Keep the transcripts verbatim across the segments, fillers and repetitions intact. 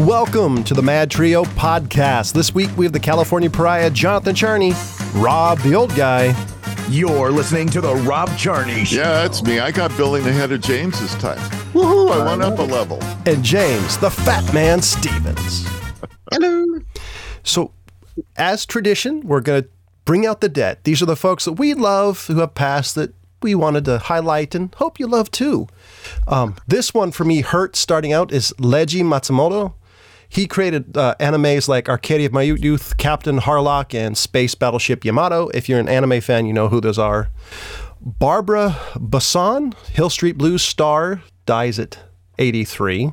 Welcome to the Mad Trio podcast. This week we have the California pariah, Jonathan Charney, Rob the Old Guy. You're listening to the Rob Charney Show. Yeah, that's me. I got building ahead of James this time. Woohoo, I went up a level. And James, the Fat Man Stevens. Hello. So, as tradition, we're going to bring out the dead. These are the folks that we love who have passed that we wanted to highlight and hope you love too. Um, this one for me hurt starting out is Leggie Matsumoto. He created uh, animes like Arcadia of My Youth, Captain Harlock, and Space Battleship Yamato. If you're an anime fan, you know who those are. Barbara Basson, Hill Street Blues star, dies at eighty-three.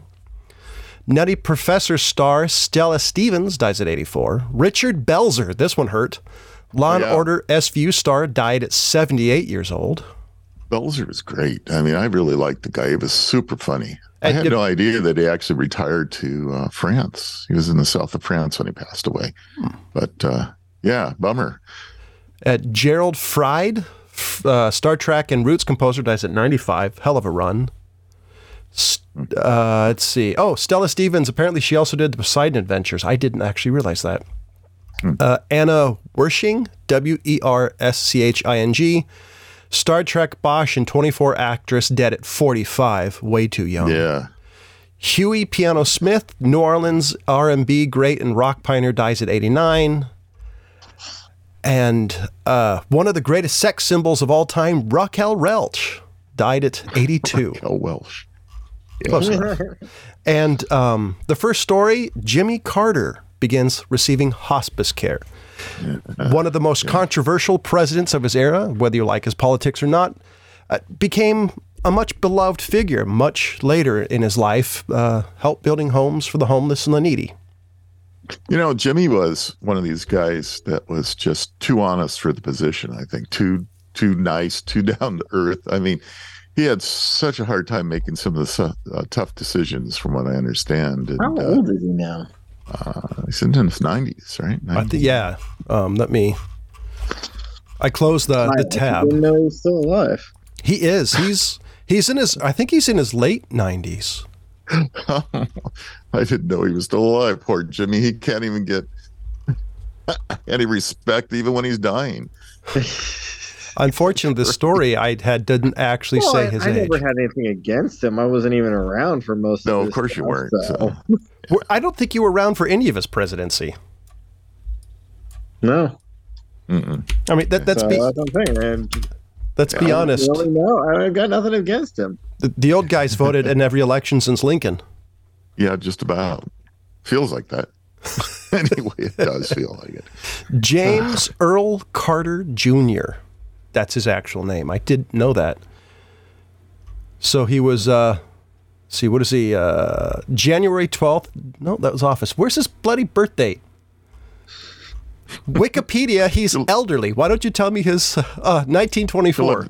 Nutty Professor star Stella Stevens dies at eighty-four. Richard Belzer, this one hurt. Law yeah. and Order S V U star died at seventy-eight years old. Belzer was great. I mean, I really liked the guy. He was super funny. I had no idea that he actually retired to uh, France. He was in the south of France when he passed away. Hmm. But, uh, yeah, bummer. At Gerald Fried, uh, Star Trek and Roots composer, dies at ninety-five. Hell of a run. Uh, let's see. Oh, Stella Stevens. Apparently, she also did the Poseidon Adventures. I didn't actually realize that. Hmm. Uh, Anna Wersching, W E R S C H I N G. Star Trek, Bosch, and twenty-four actress, dead at forty-five, way too young. Yeah. Huey Piano Smith, New Orleans R and B great and rock pioneer, dies at eighty-nine. And uh, one of the greatest sex symbols of all time, Raquel Welch, died at eighty-two. Raquel Welch. Yeah. And um, the first story, Jimmy Carter begins receiving hospice care. Yeah. One of the most yeah. controversial presidents of his era, whether you like his politics or not, uh, became a much beloved figure much later in his life, uh, helped building homes for the homeless and the needy. You know, Jimmy was one of these guys that was just too honest for the position, I think, too, too nice, too down to earth. I mean, he had such a hard time making some of the uh, tough decisions from what I understand. And, How old uh, is he now? Uh, he's in his nineties, right? nineties. I th- yeah. Um, let me. I closed the, the tab. I didn't know he was still alive. He is. He's he's in his. I think he's in his late nineties. I didn't know he was still alive. Poor Jimmy. He can't even get any respect, even when he's dying. Unfortunately, the story I had didn't actually well, say his I, I age. I never had anything against him. I wasn't even around for most. No, of No, of course stuff, you weren't. So. So. I don't think you were around for any of his presidency. No. Mm-mm. I mean, that, that's so, be, I don't think, man. Let's be honest. Really, no, I've got nothing against him. The, the old guys voted in every election since Lincoln. Yeah, just about. Feels like that. Anyway, it does feel like it. James Earl Carter Junior That's his actual name. I didn't know that. So he was... Uh, see, what is he? Uh, January twelfth. No, that was office. Where's his bloody birth date? Wikipedia, he's elderly. Why don't you tell me his uh, nineteen twenty-four?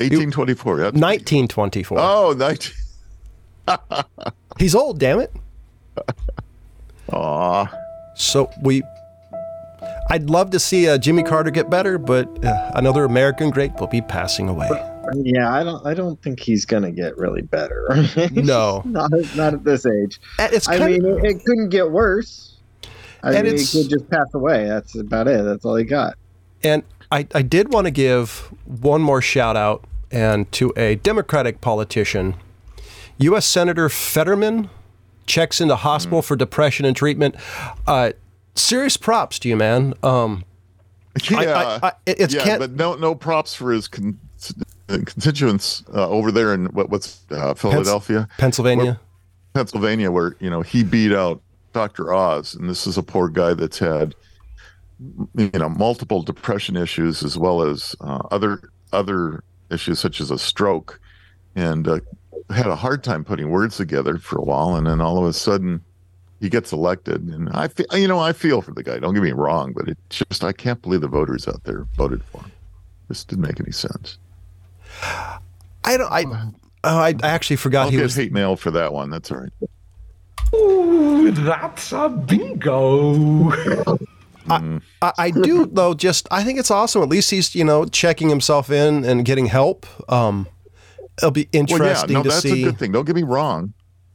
eighteen twenty-four. That's nineteen twenty-four. Oh, nineteen. He's old, damn it. Aw. So we... I'd love to see uh, Jimmy Carter get better, but uh, another American great will be passing away. Yeah, I don't. I don't think he's gonna get really better. No, not, not at this age. It's I mean, of, it couldn't get worse. I and mean, it could just pass away. That's about it. That's all he got. And I, I did want to give one more shout out and to a Democratic politician, U S Senator Fetterman, checks into hospital mm-hmm. for depression and treatment. Uh, serious props to you, man. Um, yeah, I, I, I, it's yeah, but no, no props for his. Con- constituents uh, over there in what, what's uh, Philadelphia, Pennsylvania, where, Pennsylvania, where, you know, he beat out Doctor Oz. And this is a poor guy that's had, you know, multiple depression issues, as well as uh, other other issues such as a stroke, and uh, had a hard time putting words together for a while. And then all of a sudden he gets elected. And I feel, you know, I feel for the guy. Don't get me wrong, but it just, I can't believe the voters out there voted for him. This didn't make any sense. I don't. I, oh, I actually forgot I'll he get was hate mail for that one. That's all right. Ooh, that's a bingo. I, I, I do though. Just I think it's awesome. At least he's, you know, checking himself in and getting help. Um, it'll be interesting well, yeah, no, to that's see. That's a good thing. Don't get me wrong.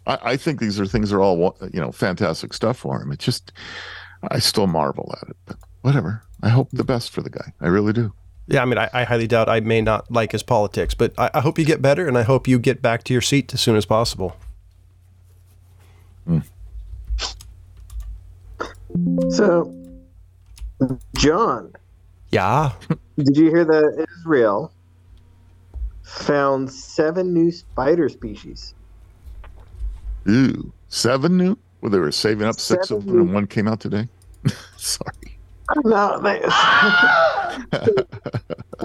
I, I think these are things are all, you know, fantastic stuff for him. It just, I still marvel at it, but whatever. I hope the best for the guy. I really do. Yeah, I mean, I, I highly doubt I may not like his politics, but I, I hope you get better, and I hope you get back to your seat as soon as possible. Mm. So, John. Yeah? Did you hear that Israel found seven new spider species? Ooh, seven new? Well, they were saving up seven six of them, and one came out today? Sorry. No, they,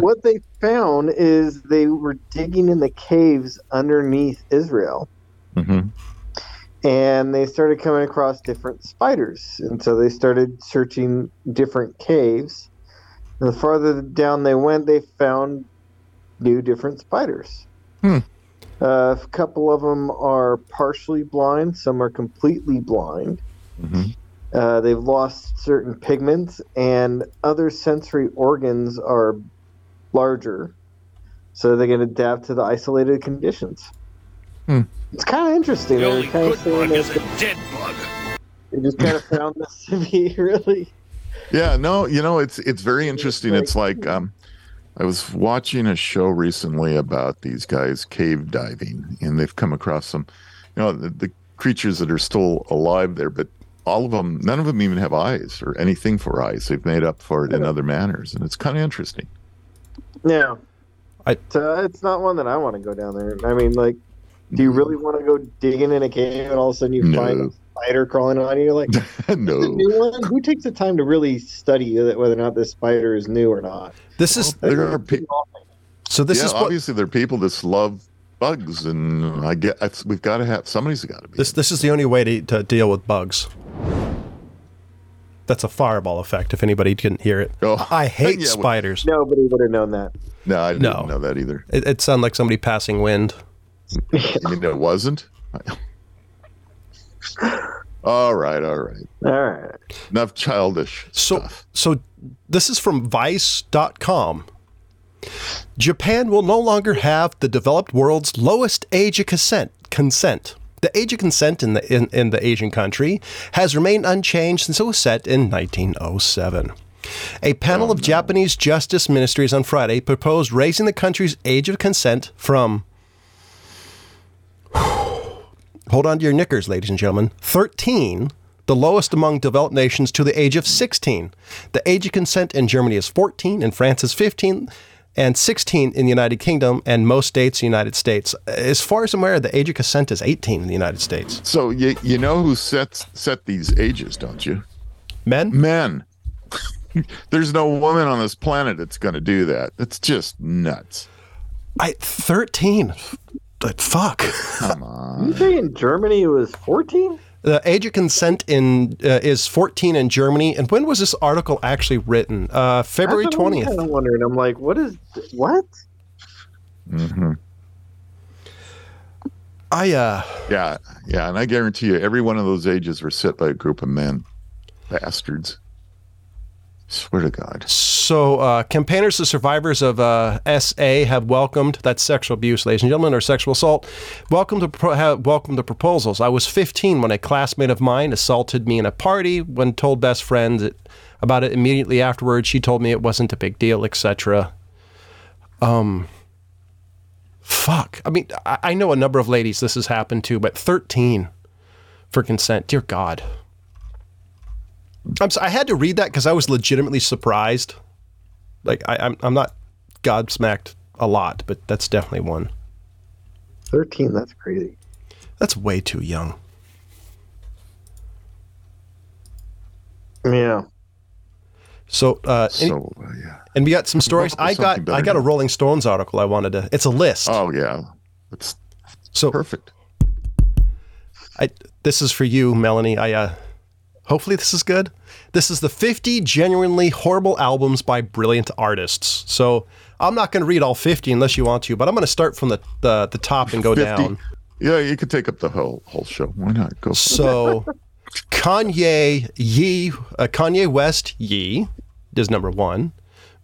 what they found is they were digging in the caves underneath Israel, mm-hmm. and they started coming across different spiders. And so they started searching different caves. And the farther down they went, they found new different spiders. Hmm. Uh, a couple of them are partially blind. Some are completely blind. Mm-hmm. Uh, they've lost certain pigments, and other sensory organs are larger, so they can adapt to the isolated conditions. Hmm. It's kind of interesting. The only good bug is a dead bug. They just kind of found this to be really... Yeah, no, you know, it's it's very interesting. It's like um, I was watching a show recently about these guys cave diving, and they've come across some, you know, the, the creatures that are still alive there, but all of them, none of them even have eyes or anything for eyes. They've made up for it in other manners, and it's kind of interesting. Yeah. I, so it's not one that I want to go down there. I mean, like, do you really want to go digging in a cave and all of a sudden you no. find a spider crawling on you? You're like, no. Is it new one? Who takes the time to really study whether or not this spider is new or not? This is... Well, there are people... So this yeah, is... Yeah, obviously what... there are people that love... bugs, and I guess we've got to have somebody's got to be. This this is the only way to, to deal with bugs. That's a fireball effect. If anybody didn't hear it, oh. I hate yeah, spiders. Nobody would have known that. No, I didn't no. know that either. It, it sounded like somebody passing wind. I mean, it wasn't. All right, all right, all right. Enough childish so, stuff. So this is from Vice dot com. Japan will no longer have the developed world's lowest age of consent. Consent. The age of consent in the in, in the Asian country has remained unchanged since it was set in nineteen oh seven. A panel oh, of no. Japanese justice ministries on Friday proposed raising the country's age of consent from... Hold on to your knickers, ladies and gentlemen. thirteen... the lowest among developed nations, to the age of sixteen. The age of consent in Germany is fourteen, in France is fifteen, and sixteen in the United Kingdom, and most states in the United States. As far as I'm aware, the age of consent is eighteen in the United States. So you, you know who sets set these ages, don't you? Men? Men. There's no woman on this planet that's going to do that. It's just nuts. I thirteen. Like, fuck. Come on. You say in Germany it was fourteen? The age of consent in uh, is fourteen in Germany. And when was this article actually written? Uh, February twentieth. I'm kind of wondering. I'm like, what is what? Mm-hmm. I uh. Yeah, yeah, and I guarantee you, every one of those ages were set by a group of men, bastards. I swear to God. So, uh, campaigners to survivors of uh, S A have welcomed, that's sexual abuse, ladies and gentlemen, or sexual assault, welcomed the, pro- have welcomed the proposals. I was fifteen when a classmate of mine assaulted me in a party. When told best friends it, about it immediately afterwards, she told me it wasn't a big deal, et cetera. Um, fuck. I mean, I, I know a number of ladies this has happened to, but thirteen for consent. Dear God. I'm so, I had to read that because I was legitimately surprised. Like, I, I'm I'm not gobsmacked a lot, but that's definitely one. thirteen, that's crazy. That's way too young. Yeah. So, uh, so and, uh, yeah. and we got some stories. I got I got a Rolling Stones article I wanted to... It's a list. Oh, yeah. It's so perfect. I This is for you, Melanie. I... uh. Hopefully this is good. This is the fifty genuinely horrible albums by brilliant artists. So I'm not going to read all fifty unless you want to, but I'm going to start from the, the, the top and go fifty. Down. Yeah, you could take up the whole whole show. Why not? Go. So Kanye, Ye, uh, Kanye West, Ye is number one.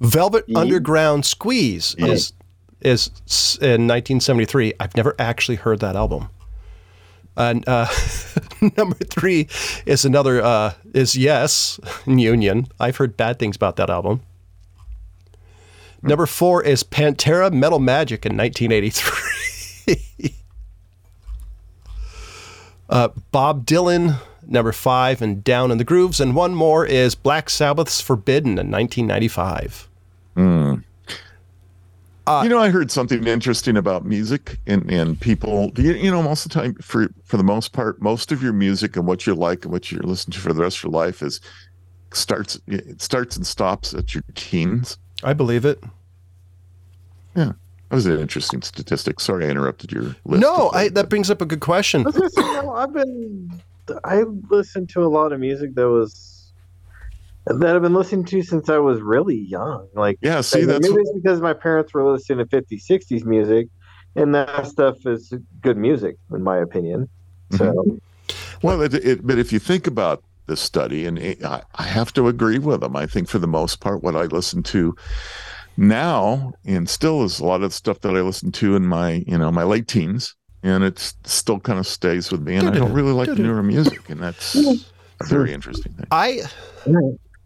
Velvet Ye? Underground Squeeze Ye? is is in nineteen seventy-three. I've never actually heard that album. And uh, number three is another, uh, is Yes, Union. I've heard bad things about that album. Number four is Pantera, Metal Magic in nineteen eighty-three. uh, Bob Dylan, number five, and Down in the Grooves. And one more is Black Sabbath's Forbidden in nineteen ninety-five. Hmm. Uh, you know, I heard something interesting about music and, and people, you, you know, most of the time, for for the most part, most of your music and what you like and what you're listening to for the rest of your life is starts it starts and stops at your teens. I believe it. Yeah. That was an interesting statistic. Sorry I interrupted your list. No, I, that brings up a good question. I was gonna say, no, I've been, I listened to a lot of music that was that I've been listening to since I was really young. Like, yeah, see, like, that's maybe it's because my parents were listening to fifties, sixties music, and that stuff is good music, in my opinion. So, mm-hmm. Well, it, it, but if you think about this study, and it, I, I have to agree with them. I think for the most part, what I listen to now, and still is a lot of the stuff that I listen to in my, you know, my late teens, and it still kind of stays with me. And I don't really like newer music, and that's a very interesting thing. I.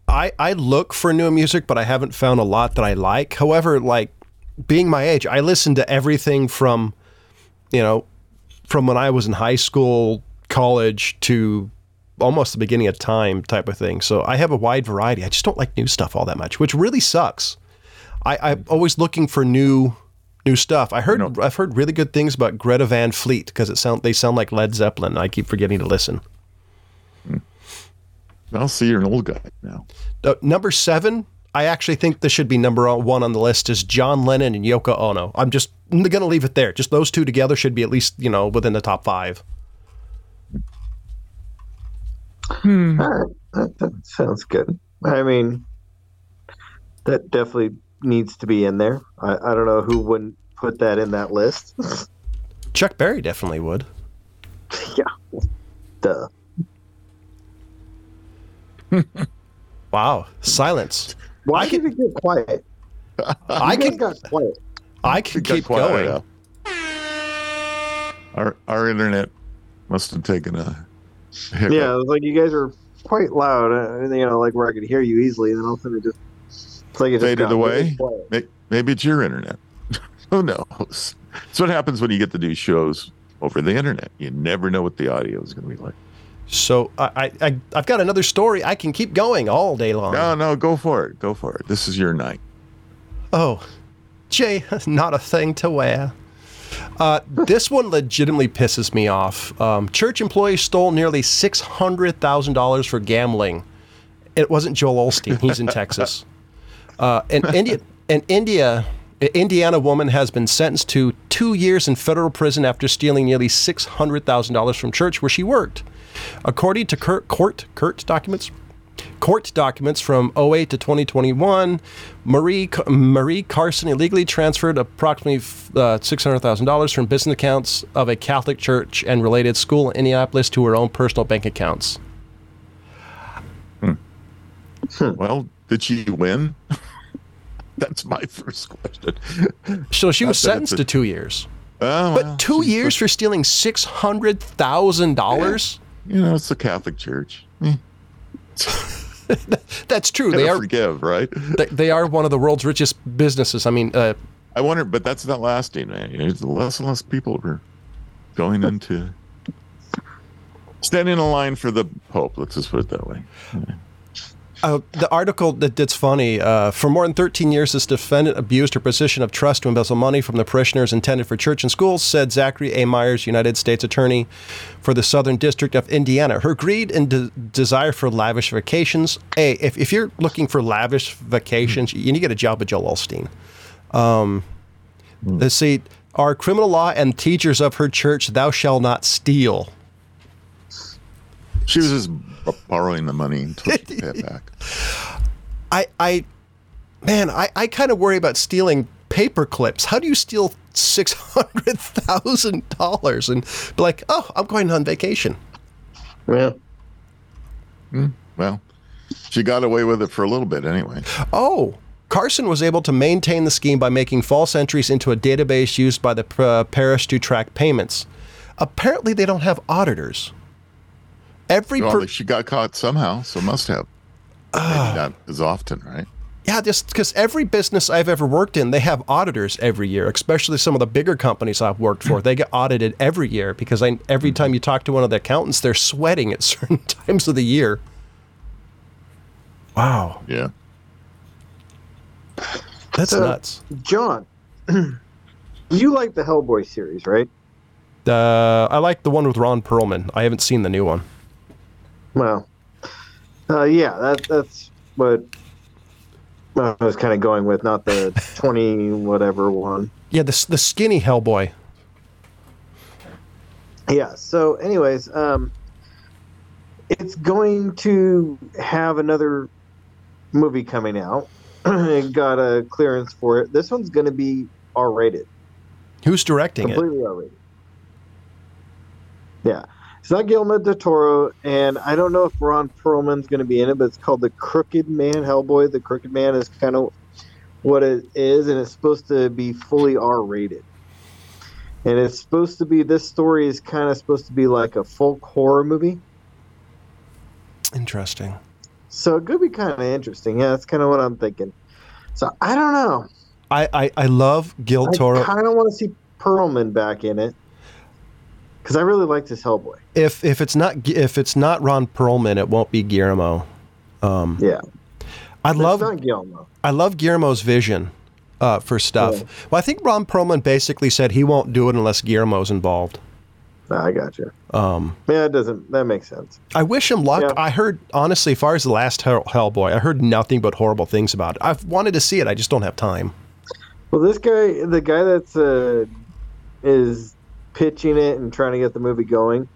I, I look for new music, but I haven't found a lot that I like. However, like being my age, I listen to everything from, you know, from when I was in high school, college, to almost the beginning of time type of thing. So I have a wide variety. I just don't like new stuff all that much, which really sucks. I, I'm always looking for new new stuff. I heard, you know, I've heard really good things about Greta Van Fleet because it sound they sound like Led Zeppelin. And I keep forgetting to listen. Hmm. I'll see you're an old guy now. Uh, number seven, I actually think this should be number one on the list, is John Lennon and Yoko Ono. I'm just going to leave it there. Just those two together should be at least, you know, within the top five. Hmm. All right. that, that sounds good. I mean, that definitely needs to be in there. I, I don't know who wouldn't put that in that list. Chuck Berry definitely would. Yeah. Duh. Wow, silence. Why I can, did it get quiet? I can got quiet. I can keep quiet, going. Yeah. Our our internet must have taken a hiccup. Yeah, it was like you guys are quite loud, uh, you know, like where I could hear you easily, and then all of a sudden it just it's like it just faded away. Maybe, maybe it's your internet. Who knows? That's what happens when you get to do shows over the internet. You never know what the audio is going to be like. So I, I, I've got another story. I can keep going all day long. No, no, go for it. Go for it. This is your night. Oh, Jay, not a thing to wear. Uh, this one legitimately pisses me off. Um, church employees stole nearly six hundred thousand dollars for gambling. It wasn't Joel Osteen. He's in Texas. Uh, an India, an India, Indiana woman has been sentenced to two years in federal prison after stealing nearly six hundred thousand dollars from church where she worked. According to court, court, court documents, court documents from oh eight to twenty twenty-one, Marie Marie Carson illegally transferred approximately uh, six hundred thousand dollars from business accounts of a Catholic church and related school in Indianapolis to her own personal bank accounts. Hmm. Well, did she win? That's my first question. So she was sentenced a... to two years. Oh, but well, two years for stealing six hundred thousand dollars? You know, it's the Catholic Church. Eh. That's true. They are forgive, right? they, they are one of the world's richest businesses. I mean, uh, I wonder, but that's not lasting, man. You know, less and less people are going into standing in a line for the Pope. Let's just put it that way. Yeah. Uh, the article that, that's funny. Uh, for more than thirteen years, this defendant abused her position of trust to embezzle money from the parishioners intended for church and schools, said Zachary A. Myers, United States Attorney for the Southern District of Indiana. Her greed and de- desire for lavish vacations. Hey, if, if you're looking for lavish vacations, mm. you need to get a job with Joel Osteen. Um, mm. Let's see. Our criminal law and teachers of her church, thou shalt not steal. She was just borrowing the money until she paid it back. I, I, man, I, I kind of worry about stealing paper clips. How do you steal six hundred thousand dollars and be like, oh, I'm going on vacation? Well, mm, well, she got away with it for a little bit anyway. Oh. Carson was able to maintain the scheme by making false entries into a database used by the uh, parish to track payments. Apparently, they don't have auditors. Every well, per- she got caught somehow, so must have. Uh, Maybe not as often, right? Yeah, just because every business I've ever worked in, they have auditors every year, especially some of the bigger companies I've worked for. They get audited every year because I, every time you talk to one of the accountants, they're sweating at certain times of the year. Wow. Yeah. That's so, nuts. John, you like the Hellboy series, right? Uh, I like the one with Ron Perlman. I haven't seen the new one. Well, uh, yeah, that, that's what I was kind of going with, not the twenty-whatever one. Yeah, the, the skinny Hellboy. Yeah, so anyways, um, it's going to have another movie coming out. It got a clearance for it. This one's going to be R-rated. Who's directing Completely it? Completely R-rated. Yeah. It's not Guillermo del Toro, and I don't know if Ron Perlman's going to be in it, but it's called The Crooked Man, Hellboy. The Crooked Man is kind of what it is, and it's supposed to be fully R-rated. And it's supposed to be, this story is kind of supposed to be like a folk horror movie. Interesting. So it could be kind of interesting. Yeah, that's kind of what I'm thinking. So I don't know. I, I, I love Gil Toro. I kind of want to see Perlman back in it. Because I really like this Hellboy. If if it's not if it's not Ron Perlman, it won't be Guillermo. Um, yeah, I it's love not Guillermo. I love Guillermo's vision uh, for stuff. Yeah. Well, I think Ron Perlman basically said he won't do it unless Guillermo's involved. I got you. Um, yeah, it doesn't. That makes sense. I wish him luck. Yeah. I heard honestly, as far as the last Hellboy, I heard nothing but horrible things about it. I've wanted to see it. I just don't have time. Well, this guy, the guy that's uh, is. pitching it and trying to get the movie going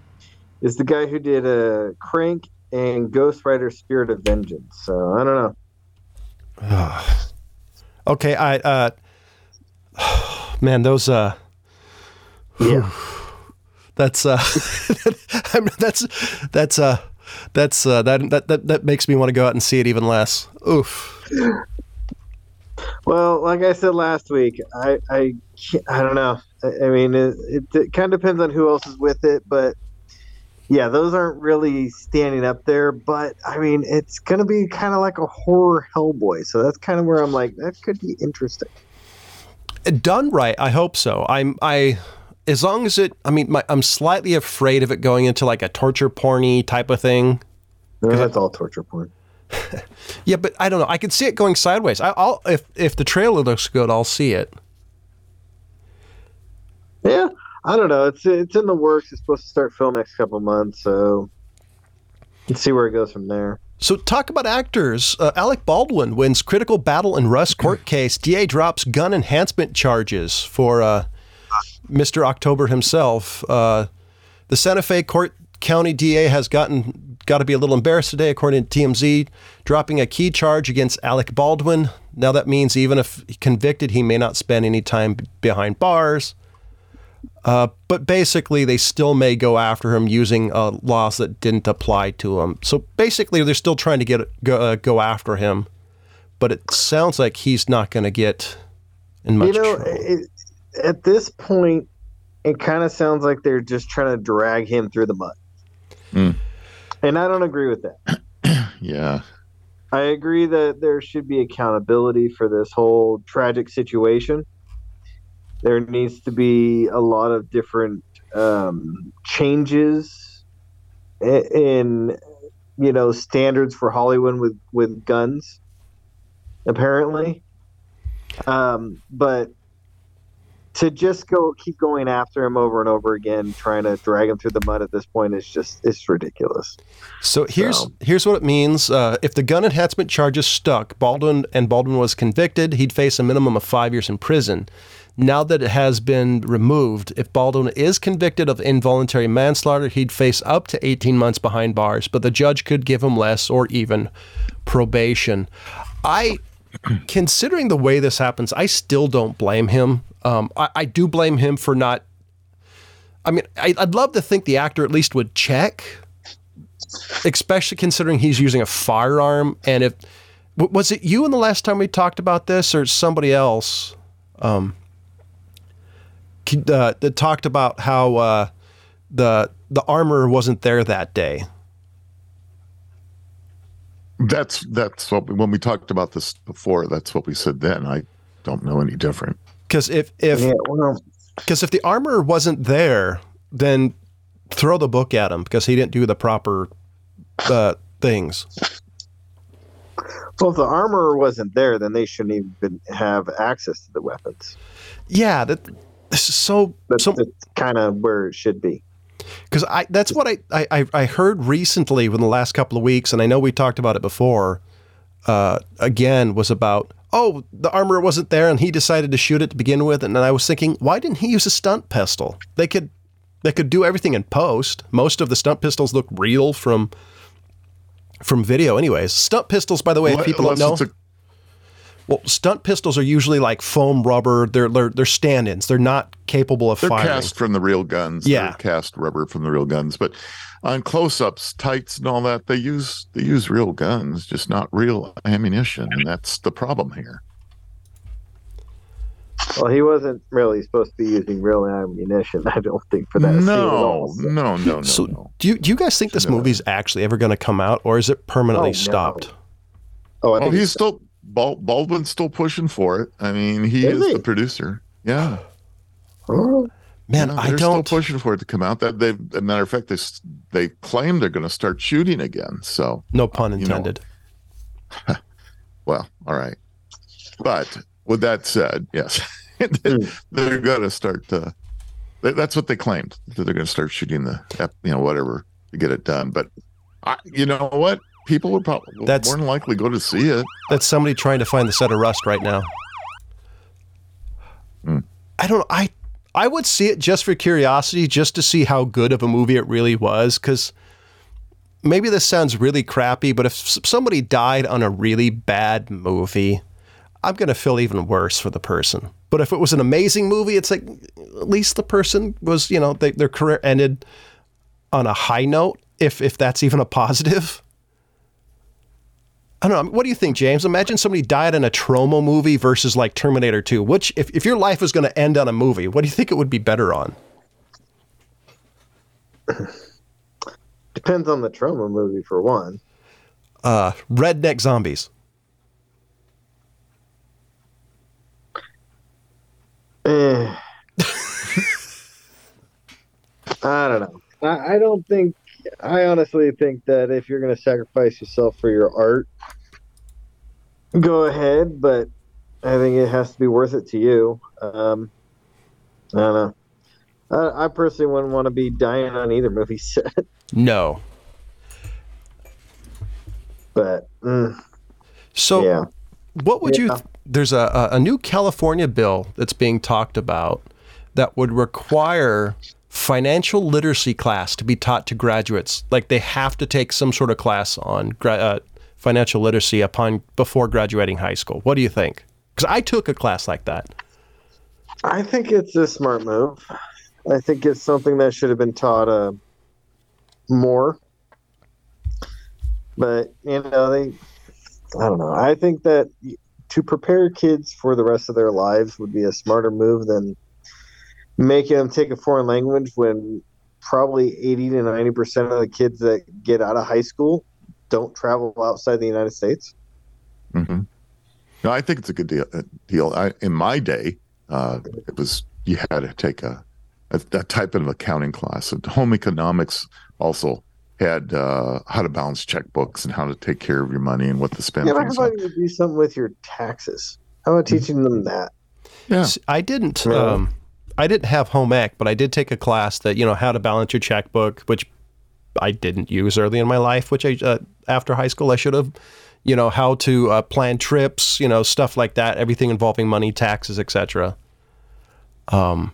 is the guy who did a uh, Crank and Ghost Rider Spirit of Vengeance. So I don't know. okay. I, uh, man, those, uh, yeah, whew, that's, uh, I mean, that's, that's, uh, that's, uh, that, that, that, that makes me want to go out and see it even less. Oof. Well, like I said last week, I, I, I don't know. I mean, it, it, it kind of depends on who else is with it, but yeah, those aren't really standing up there. But I mean, it's going to be kind of like a horror Hellboy, so that's kind of where I'm like, that could be interesting. Done right, I hope so. I'm, I, as long as it, I mean, my, I'm slightly afraid of it going into like a torture porny type of thing. No, that's I, all torture porn. Yeah, but I don't know. I could see it going sideways. I, I'll if if the trailer looks good, I'll see it. Yeah, I don't know. It's it's in the works. It's supposed to start filming next couple months, so let's see where it goes from there. So talk about actors. Uh, Alec Baldwin wins critical battle in Rust court case. D A drops gun enhancement charges for uh, Mister October himself. Uh, the Santa Fe court county D A has gotten got to be a little embarrassed today, according to T M Z, dropping a key charge against Alec Baldwin. Now that means even if convicted, he may not spend any time behind bars. Uh, but basically, they still may go after him using uh, laws that didn't apply to him. So basically, they're still trying to get go, uh, go after him. But it sounds like he's not going to get in much trouble. You know, it, at this point, it kind of sounds like they're just trying to drag him through the mud. Mm. And I don't agree with that. Yeah. I agree that there should be accountability for this whole tragic situation. There needs to be a lot of different um, changes in, you know, standards for Hollywood with, with guns, apparently. Um, but to just go keep going after him over and over again, trying to drag him through the mud at this point is just it's ridiculous. So here's so. here's what it means. Uh, if the gun enhancement charges stuck, Baldwin and Baldwin was convicted, he'd face a minimum of five years in prison. Now that it has been removed, if Baldwin is convicted of involuntary manslaughter, he'd face up to eighteen months behind bars, but the judge could give him less or even probation. I, considering the way this happens, I still don't blame him. Um, I, I do blame him for not, I mean, I, I'd love to think the actor at least would check, especially considering he's using a firearm. And if, was it you in the last time we talked about this or somebody else? Um, Uh, that talked about how uh, the the armor wasn't there that day. That's that's what we, when we talked about this before, that's what we said then. I don't know any different. Because if if yeah, well, if the armor wasn't there, then throw the book at him because he didn't do the proper uh, things. So if the armor wasn't there, then they shouldn't even been, have access to the weapons. Yeah, that this is so. That's, so, that's kind of where it should be. Because I that's what I, I, I heard recently within the last couple of weeks, and I know we talked about it before, uh, again, was about, oh, the armor wasn't there, and he decided to shoot it to begin with, and then I was thinking, why didn't he use a stunt pistol? They could they could do everything in post. Most of the stunt pistols look real from from video anyways. Stunt pistols, by the way, well, if people don't know. A- well, stunt pistols are usually like foam rubber. They're they're, they're stand-ins. They're not capable of they're firing. They're cast from the real guns. Yeah. They're cast rubber from the real guns. But on close-ups, tights and all that, they use they use real guns, just not real ammunition. And that's the problem here. Well, he wasn't really supposed to be using real ammunition, I don't think, for that. No, scene at all, so. no, no, no. So no. Do, you, do you guys think this no. movie's actually ever going to come out, or is it permanently oh, stopped? No. Oh, I think oh, he's still Baldwin's still pushing for it. I mean, he is, is he? the producer. Yeah. Oh. Man, you know, I don't. They're still pushing for it to come out. That they, as a matter of fact, they they claim they're going to start shooting again. So no pun intended. You know. Well, all right, but. With that said, yes, they're going to start. Uh, that's what they claimed, that they're going to start shooting the, you know, whatever to get it done. But I, you know what? People would probably that's, more than likely go to see it. That's somebody trying to find the set of Rust right now. Mm. I don't know. I, I would see it just for curiosity, just to see how good of a movie it really was. Because maybe this sounds really crappy, but if somebody died on a really bad movie, I'm going to feel even worse for the person. But if it was an amazing movie, it's like, at least the person was, you know, they, their career ended on a high note, if if that's even a positive. I don't know. What do you think, James? Imagine somebody died in a Troma movie versus like Terminator two, which if, if your life was going to end on a movie, what do you think it would be better on? Depends on the Troma movie, for one. Uh, redneck zombies. I don't know. I, I don't think. I honestly think that if you're going to sacrifice yourself for your art, go ahead. But I think it has to be worth it to you. Um, I don't know. I, I personally wouldn't want to be dying on either movie set. No. But mm, so, yeah. What would yeah. you? Th- There's a, a new California bill that's being talked about that would require financial literacy class to be taught to graduates. Like they have to take some sort of class on gra- uh, financial literacy upon before graduating high school. What do you think? Because I took a class like that. I think it's a smart move. I think it's something that should have been taught uh, more. But, you know, they, I don't know. I think that... to prepare kids for the rest of their lives would be a smarter move than making them take a foreign language when probably eighty to ninety percent of the kids that get out of high school don't travel outside the United States. Mm-hmm. No, I think it's a good deal. deal. I, in my day, uh, it was, you had to take a, a, a type of accounting class. And home economics also had uh, how to balance checkbooks and how to take care of your money and what to spend. Yeah, but how about you do something with your taxes? How about teaching them that? Yeah, I didn't. Really? Um, I didn't have home ec, but I did take a class that, you know, how to balance your checkbook, which I didn't use early in my life. Which I uh, after high school I should have. You know, how to uh, plan trips. You know, stuff like that. Everything involving money, taxes, et cetera. Um.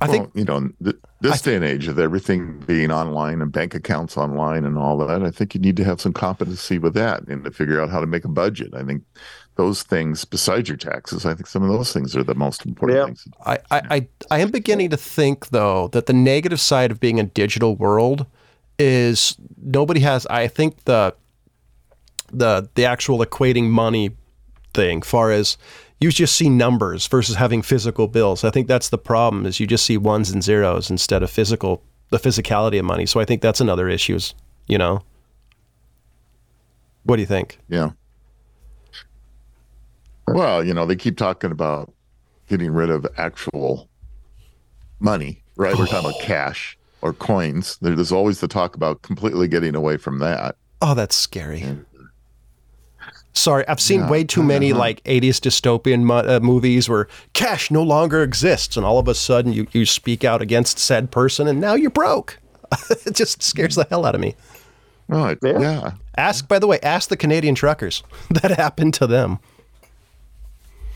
I well, think, you know, th- this th- day and age of everything being online and bank accounts online and all that, I think you need to have some competency with that and to figure out how to make a budget. I think those things, besides your taxes, I think some of those things are the most important yeah. things. I, I, I, I am beginning to think, though, that the negative side of being a digital world is nobody has, I think, the the the actual equating money thing, far as you just see numbers versus having physical bills. I think that's the problem, is you just see ones and zeros instead of physical, the physicality of money. So I think that's another issue, is, you know, what do you think? Yeah. Well, you know, they keep talking about getting rid of actual money, right? We're talking about cash or coins. There's always the talk about completely getting away from that. Oh, that's scary. Yeah. Sorry, I've seen yeah. way too many uh-huh. like eighties dystopian mo- uh, movies where cash no longer exists, and all of a sudden you, you speak out against said person, and now you're broke. It just scares the hell out of me. Right? Yeah. yeah. Ask, by the way, ask the Canadian truckers. That happened to them.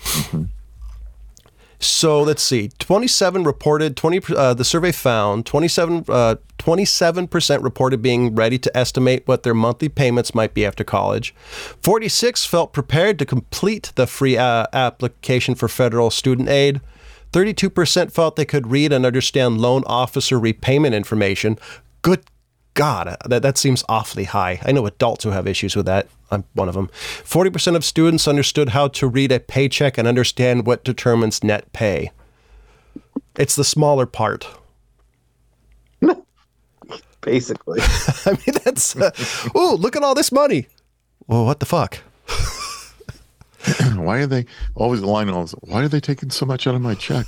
Mm-hmm. So let's see. twenty-seven reported twenty. Uh, the survey found twenty-seven uh, twenty-seven percent reported being ready to estimate what their monthly payments might be after college. forty-six felt prepared to complete the free uh, application for federal student aid. thirty-two percent felt they could read and understand loan officer repayment information. Good God, that, that seems awfully high. I know adults who have issues with that. I'm one of them. forty percent of students understood how to read a paycheck and understand what determines net pay. It's the smaller part. Basically. I mean, that's, uh, ooh, look at all this money. Well, what the fuck? Why are they always lying? Why are they taking so much out of my check?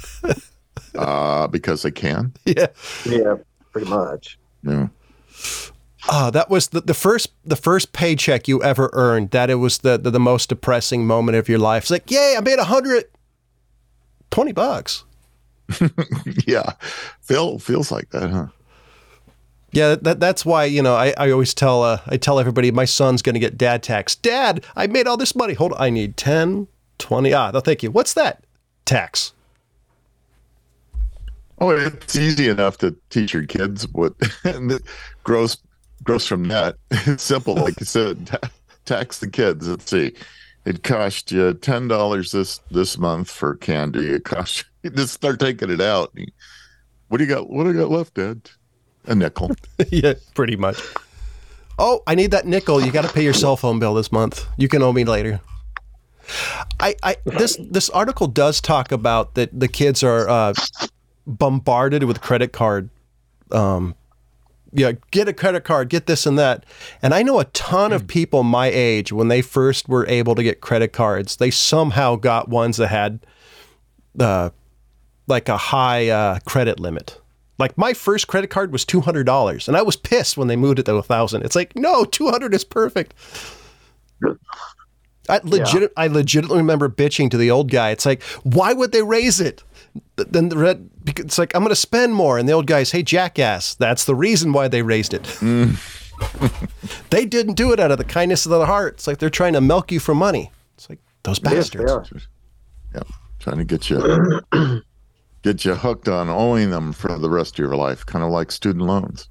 Uh, because they can? Yeah. Yeah, pretty much. Yeah. Ah, uh, that was the, the first the first paycheck you ever earned. That it was the, the, the most depressing moment of your life. It's like, yay, I made a hundred twenty bucks. Yeah, Phil feels like that, huh? Yeah, that that's why, you know, I, I always tell uh, I tell everybody my son's going to get dad tax. Dad, I made all this money. Hold on, I need ten, twenty. Ah, no, thank you. What's that? Tax. Oh, it's easy enough to teach your kids what gross gross from net. It's simple, like you said. Ta- tax the kids. Let's see, it cost you ten dollars this this month for candy. It cost you, just start taking it out. What do you got? What do I got left, Dad? A nickel. Yeah, pretty much. Oh, I need that nickel. You got to pay your cell phone bill this month. You can owe me later. I, I this this article does talk about that the kids are. Uh, bombarded with credit card um yeah get a credit card, get this and that, and I know a ton of people my age, when they first were able to get credit cards, they somehow got ones that had uh like a high uh credit limit. Like my first credit card was two hundred dollars, and I was pissed when they moved it to a thousand. It's like, no, two hundred is perfect. I legit yeah. I legitimately remember bitching to the old guy. It's like, why would they raise it? Then the red, it's like, I'm going to spend more. And the old guy's, hey, jackass, that's the reason why they raised it. Mm. They didn't do it out of the kindness of their heart. It's like they're trying to milk you for money. It's like those bastards. Yes, yeah, trying to get you get you hooked on owing them for the rest of your life, kind of like student loans.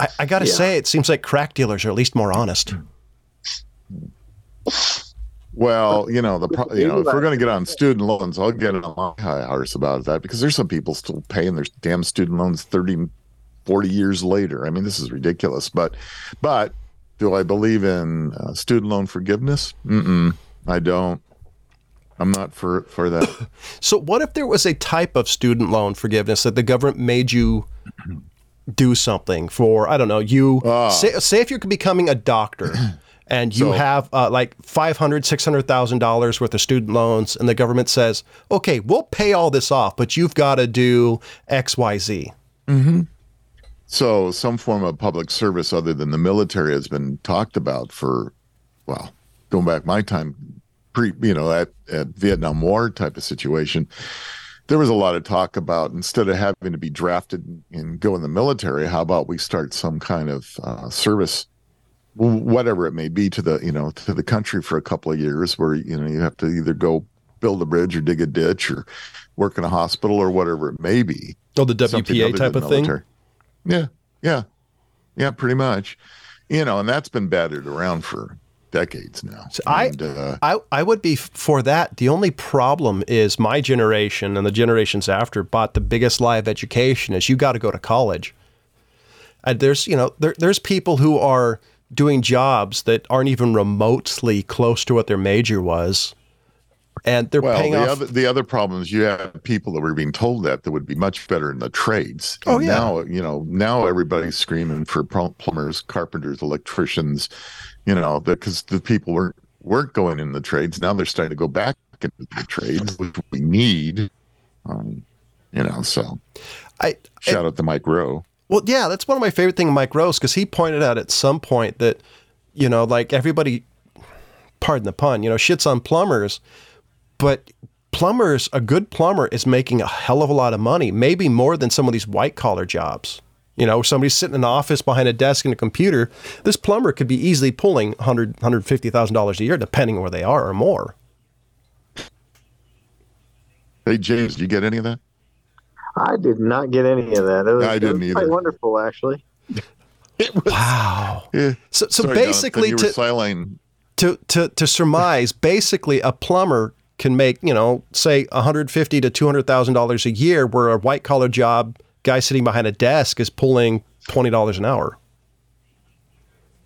I, I got to yeah. say, it seems like crack dealers are at least more honest. Well, you know, the pro- you know, if we're going to get on student loans, I'll get in a long hours about that, because there's some people still paying their damn student loans thirty, forty years later. I mean, this is ridiculous. But but do I believe in uh, student loan forgiveness? Mm-mm, I don't. I'm not for for that. So what if there was a type of student loan forgiveness that the government made you do something for? I don't know. You uh, say, say if you're becoming a doctor. And you so, have uh, like five hundred dollars, six hundred thousand dollars worth of student loans, and the government says, okay, we'll pay all this off, but you've got to do X, Y, Z. Mm-hmm. So some form of public service other than the military has been talked about for, well, going back my time, pre, you know, at, at Vietnam War type of situation. There was a lot of talk about, instead of having to be drafted and go in the military, how about we start some kind of uh, service, whatever it may be, to the, you know, to the country for a couple of years, where, you know, you have to either go build a bridge or dig a ditch or work in a hospital or whatever it may be. Oh, the W P A type of thing? Yeah, yeah, yeah, pretty much. You know, and that's been battered around for decades now. So and, I, uh, I, I would be for that. The only problem is my generation and the generations after bought the biggest lie of education is you got to go to college. And there's, you know, there, there's people who are doing jobs that aren't even remotely close to what their major was, And they're well, paying the off. Other, the other problem is you have people that were being told that that would be much better in the trades. Oh, and yeah. Now, you know, now everybody's screaming for plumbers, carpenters, electricians, you know, because the people weren't, weren't going in the trades. Now they're starting to go back into the trades, which we need, um, you know, so I shout I, out to Mike Rowe. Well, yeah, that's one of my favorite things, Mike Rowe, because he pointed out at some point that, you know, like everybody, pardon the pun, you know, shits on plumbers. But plumbers, a good plumber is making a hell of a lot of money, maybe more than some of these white collar jobs. You know, somebody's sitting in an office behind a desk and a computer. This plumber could be easily pulling one hundred thousand dollars, one hundred fifty thousand dollars a year, depending on where they are or more. Hey, James, did you get any of that? I did not get any of that. It was, I didn't it was quite either. Wonderful, actually. It was, wow. Yeah. So, so Sorry, basically, Jonathan, to, to to to surmise, basically, a plumber can make, you know, say one hundred fifty thousand to two hundred thousand dollars a year, where a white collar job guy sitting behind a desk is pulling twenty dollars an hour.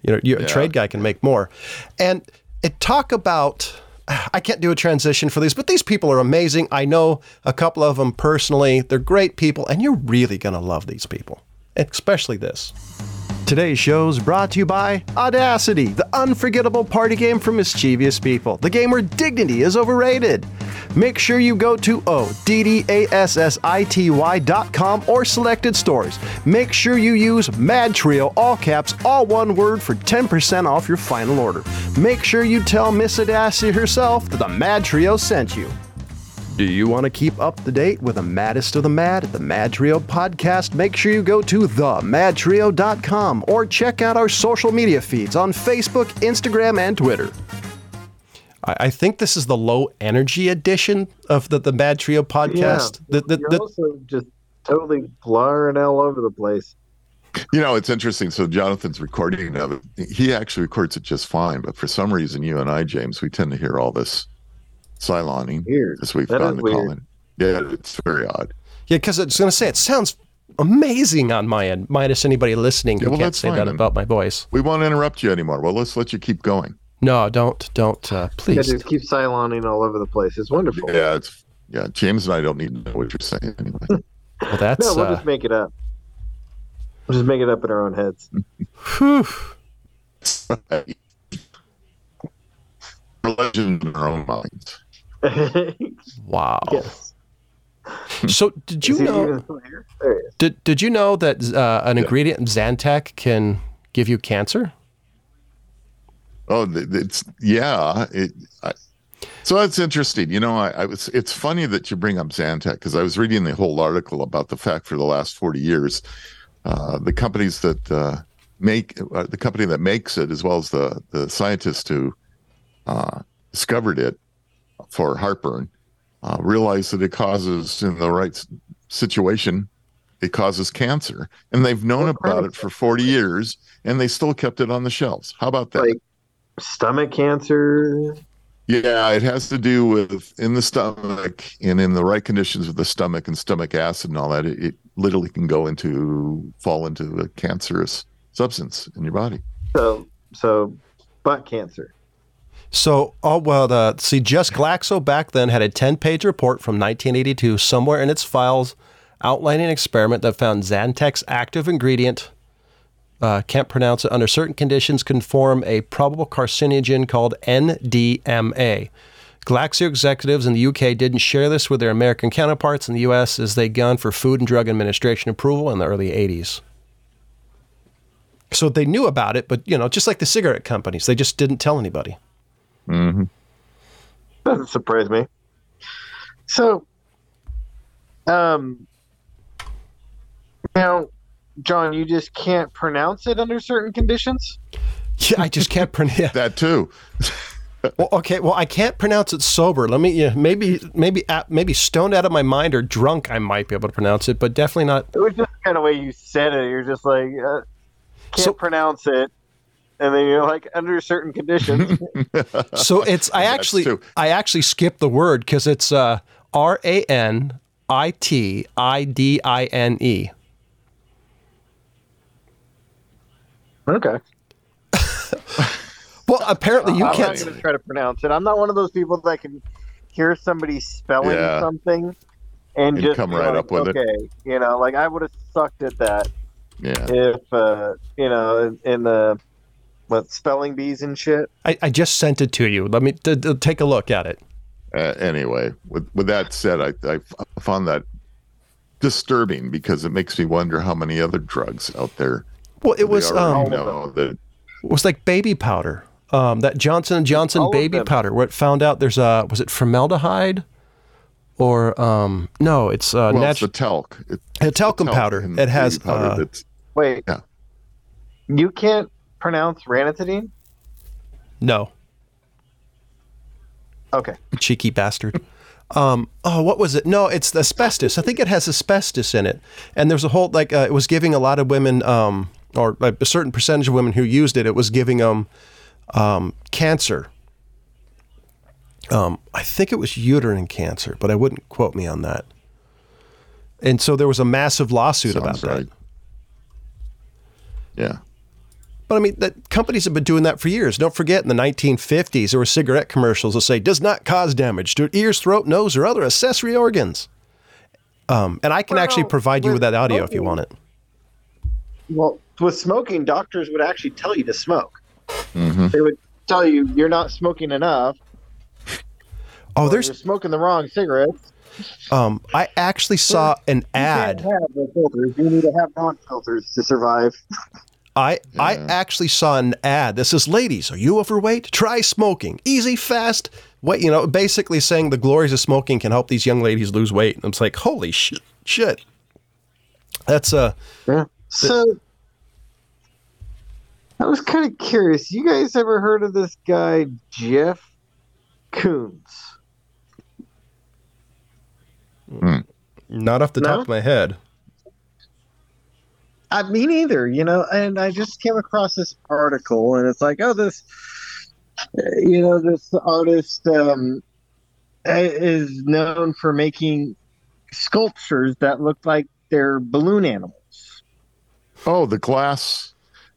You know, you, yeah. a trade guy can make more. And it talk about, I can't do a transition for these, but these people are amazing. I know a couple of them personally. They're great people, and you're really going to love these people, especially this. Today's show is brought to you by Audacity, the unforgettable party game for mischievous people, the game where dignity is overrated. Make sure you go to O D D A S S I T Y dot com or selected stores. Make sure you use Mad Trio, all caps, all one word, for ten percent off your final order. Make sure you tell Miss Audacity herself that the Mad Trio sent you. Do you want to keep up to date with the maddest of the mad at the Mad Trio podcast? Make sure you go to the mad trio dot com or check out our social media feeds on Facebook, Instagram, and Twitter. I think this is the low energy edition of the, the Mad Trio podcast. Yeah, the, the, you're the, also just totally blurring all over the place. You know, it's interesting. So Jonathan's recording of it. He actually records it just fine, but for some reason, you and I, James, we tend to hear all this Cyloning, as we've done to call it. Yeah, it's very odd. Yeah, because I was going to say, it sounds amazing on my end, minus anybody listening who yeah, well, can't say fine, that man. About my voice. We won't interrupt you anymore. Well, let's let you keep going. No, don't, don't, uh, please. Yeah, just keep Cyloning all over the place. It's wonderful. Yeah, it's, yeah. James and I don't need to know what you're saying anyway. Well, that's... No, we'll uh, just make it up. We'll just make it up in our own heads. Whew. Legend in our own minds. Wow. Yes. So did you know did, did you know that uh, an yeah. ingredient in Zantac can give you cancer? Oh, it's yeah it, I, so that's interesting. You know, I, I was, it's funny that you bring up Zantac, because I was reading the whole article about the fact for the last forty years uh, the companies that uh, make uh, the company that makes it, as well as the, the scientists who uh, discovered it for heartburn, uh, realize that it causes, in the right situation, it causes cancer. And they've known about it for forty years, and they still kept it on the shelves. How about that? Like stomach cancer? Yeah, it has to do with in the stomach, and in the right conditions with the stomach and stomach acid and all that, it, it literally can go into, fall into a cancerous substance in your body. So, so butt cancer. So, oh, well, the, see, just Glaxo back then had a ten-page report from nineteen eighty-two somewhere in its files outlining an experiment that found Zantac's active ingredient, uh, can't pronounce it, under certain conditions can form a probable carcinogen called N D M A. Glaxo executives in the U K didn't share this with their American counterparts in the U S as they'd gone for Food and Drug Administration approval in the early eighties. So they knew about it, but, you know, just like the cigarette companies, they just didn't tell anybody. Mm-hmm. Doesn't surprise me. So, um, now, John, you just can't pronounce it under certain conditions? Yeah, I just can't pronounce yeah. that too. Well, okay, well, I can't pronounce it sober. Let me, yeah, maybe, maybe, maybe stoned out of my mind or drunk, I might be able to pronounce it, but definitely not. It was just the kind of way you said it. You're just like, uh, can't so, pronounce it. And then you're like, under certain conditions. So it's, I actually, I actually skipped the word because it's uh, R A N I T I D I N E. Okay. Well, apparently you I'm can't. I'm not going to try to pronounce it. I'm not one of those people that can hear somebody spelling yeah. something and You'd just come right like, up with okay, it. You know, like I would have sucked at that. Yeah. If uh, you know, in the what spelling bees and shit. I, I just sent it to you. Let me d- d- take a look at it. Uh, anyway, with with that said, I, I found that disturbing because it makes me wonder how many other drugs out there. Well, it was um, know that it was like baby powder. Um, that Johnson and Johnson baby powder, where it found out there's a was it formaldehyde, or um, no, it's uh, well, natu- it's the talc. It's a talcum talc powder. It has. Powder uh, wait, yeah. You can't pronounce ranitidine? No. Okay. Cheeky bastard. Um, oh, what was it? No, it's the asbestos. I think it has asbestos in it. And there's a whole, like, uh, it was giving a lot of women, um, or a certain percentage of women who used it, it was giving them um, cancer. Um, I think it was uterine cancer, but I wouldn't quote me on that. And so there was a massive lawsuit Sounds about right. that. Yeah. But I mean, that companies have been doing that for years. Don't forget, in the nineteen fifties, there were cigarette commercials that say, does not cause damage to ears, throat, nose, or other accessory organs. Um, and I can well, actually provide you with that audio smoking, if you want it. Well, with smoking, doctors would actually tell you to smoke. Mm-hmm. They would tell you, you're not smoking enough. Oh, there's... You're smoking the wrong cigarettes. Um, I actually saw an you ad. Can't have the filters. You need to have non-filters to survive. I, yeah. I actually saw an ad that says, ladies, are you overweight? Try smoking. Easy, fast. Wait, you know, basically saying the glories of smoking can help these young ladies lose weight. And I'm like, holy shit. shit. That's a... Uh, yeah. So, th- I was kind of curious. You guys ever heard of this guy, Jeff Koons? Mm. Not off the no? top of my head. I mean, either, you know, and I just came across this article and it's like, oh, this, you know, this artist um, is known for making sculptures that look like they're balloon animals. Oh, the glass.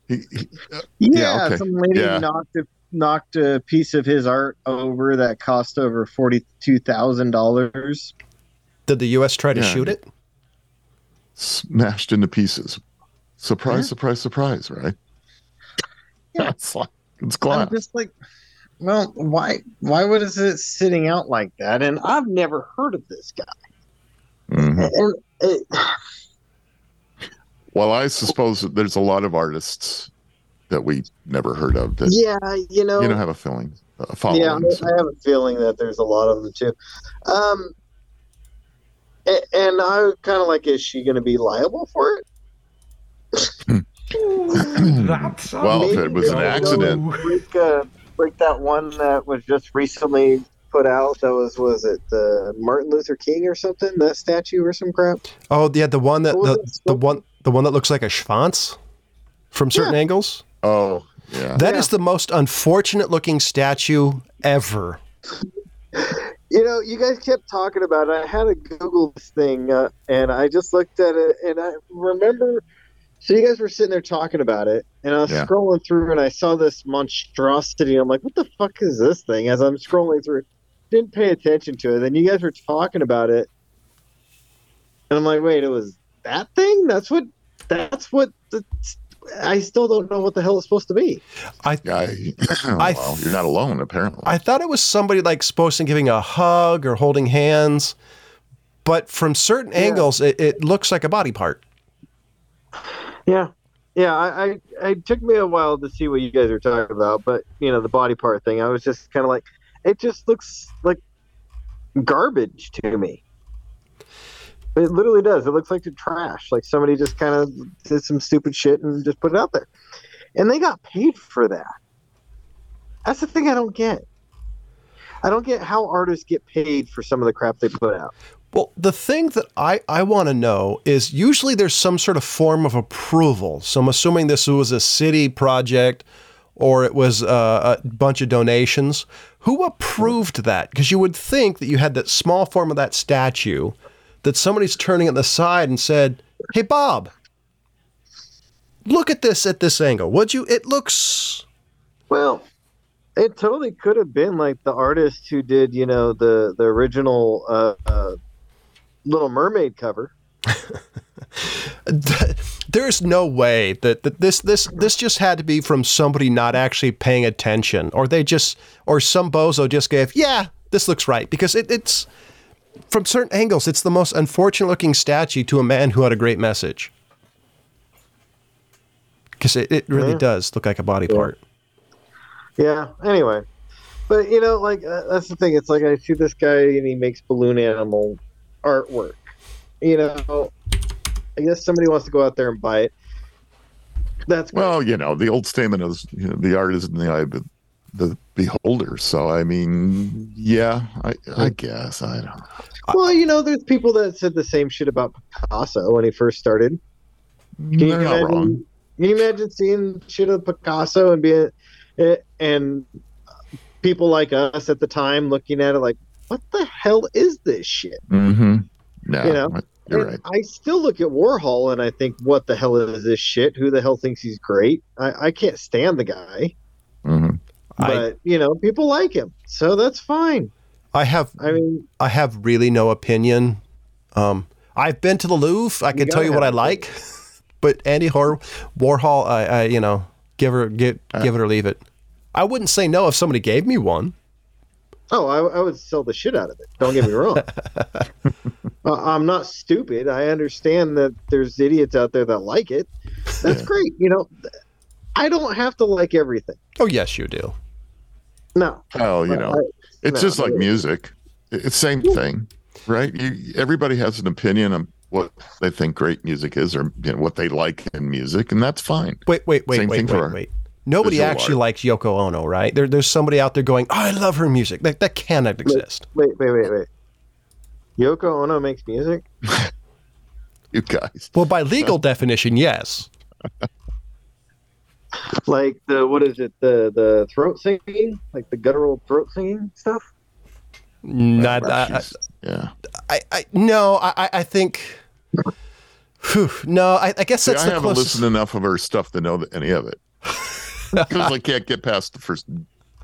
He, he, uh, yeah. yeah okay. Some lady yeah. knocked, a, knocked a piece of his art over that cost over forty-two thousand dollars. Did the U S try to yeah. shoot it? Smashed into pieces. Surprise, yeah. surprise, surprise, right? Yeah. it's, like, it's glass. I'm just like, well, why why was it sitting out like that? And I've never heard of this guy. Mm-hmm. And it, well, I suppose that there's a lot of artists that we never heard of. That yeah, you know. You don't have a feeling. A following, yeah, I, so. I have a feeling that there's a lot of them, too. Um, and I was kind of like, is she going to be liable for it? Well, if it was an accident. Like, uh, like that one that was just recently put out. That was, was it uh, Martin Luther King or something? That statue or some crap? Oh, yeah, the one that the, the one the one that looks like a schwanz from certain yeah. angles. Oh, yeah. That yeah. is the most unfortunate looking statue ever. You know, you guys kept talking about it. I had to Google this thing, uh, and I just looked at it, and I remember... So you guys were sitting there talking about it, and I was yeah. scrolling through, and I saw this monstrosity, and I'm like, what the fuck is this thing? As I'm scrolling through, didn't pay attention to it. Then you guys were talking about it, and I'm like, wait, it was that thing? That's what... That's what... The, I still don't know what the hell it's supposed to be. I, I, I well, you're not alone, apparently. I thought it was somebody like supposed to be giving a hug or holding hands, but from certain yeah. angles, it, it looks like a body part. Yeah, yeah. I, I, it took me a while to see what you guys are talking about, but you know the body part thing. I was just kind of like, it just looks like garbage to me. It literally does. It looks like the trash. Like somebody just kind of did some stupid shit and just put it out there. And they got paid for that. That's the thing I don't get. I don't get how artists get paid for some of the crap they put out. Well, the thing that I, I want to know is usually there's some sort of form of approval. So I'm assuming this was a city project or it was uh, a bunch of donations. Who approved that? Because you would think that you had that small form of that statue that somebody's turning at the side and said, hey, Bob, look at this at this angle. Would you? It looks... Well, It totally could have been like the artist who did, you know, the the original uh, uh, Little Mermaid cover. There's no way that, that this this this just had to be from somebody not actually paying attention, or they just, or some bozo just gave, yeah, this looks right, because it, it's from certain angles, it's the most unfortunate looking statue to a man who had a great message, because it, it really yeah. does look like a body yeah. part. Yeah. Anyway, but you know, like uh, that's the thing. It's like I see this guy and he makes balloon animal artwork. You know, I guess somebody wants to go out there and buy it. That's great. Well, you know, the old statement is, you know, the art is in the eye of the beholder. So, I mean, yeah, I, I guess. I don't know. Well, you know, there's people that said the same shit about Picasso when he first started. Can you They're imagine, not wrong. Can you imagine seeing shit of Picasso and being, and people like us at the time looking at it like, what the hell is this shit? Mm-hmm. No, you know? You're right. I still look at Warhol and I think, what the hell is this shit? Who the hell thinks he's great? I, I can't stand the guy. Mm-hmm. But, I, you know, people like him. So that's fine. I have I mean, I have really no opinion. Um, I've been to the Louvre. I can tell you what I like. But Andy Hor- Warhol, I, I, you know, give, her, give, uh, give it or leave it. I wouldn't say no if somebody gave me one. Oh, I, I would sell the shit out of it. Don't get me wrong. uh, I'm not stupid. I understand that there's idiots out there that like it. That's yeah. great. You know, I don't have to like everything. Oh, yes, you do. No. Oh, you I, know, I, it's no, just like music. It's same yeah. thing, right? You, everybody has an opinion on what they think great music is, or you know, what they like in music, and that's fine. Wait, wait, wait, same wait, wait, wait, wait. Nobody actually art. likes Yoko Ono, right? There, there's somebody out there going, oh, I love her music. That that cannot exist. Wait, wait, wait, wait. Yoko Ono makes music? You guys. Well, by legal definition, yes. Like the, what is it, the, the throat singing? Like the guttural throat singing stuff? Not, I, I, yeah. I, I, no, I, I think... whew, no, I, I guess that's See, the I haven't closest... listened enough of her stuff to know that any of it. Because I can't get past the first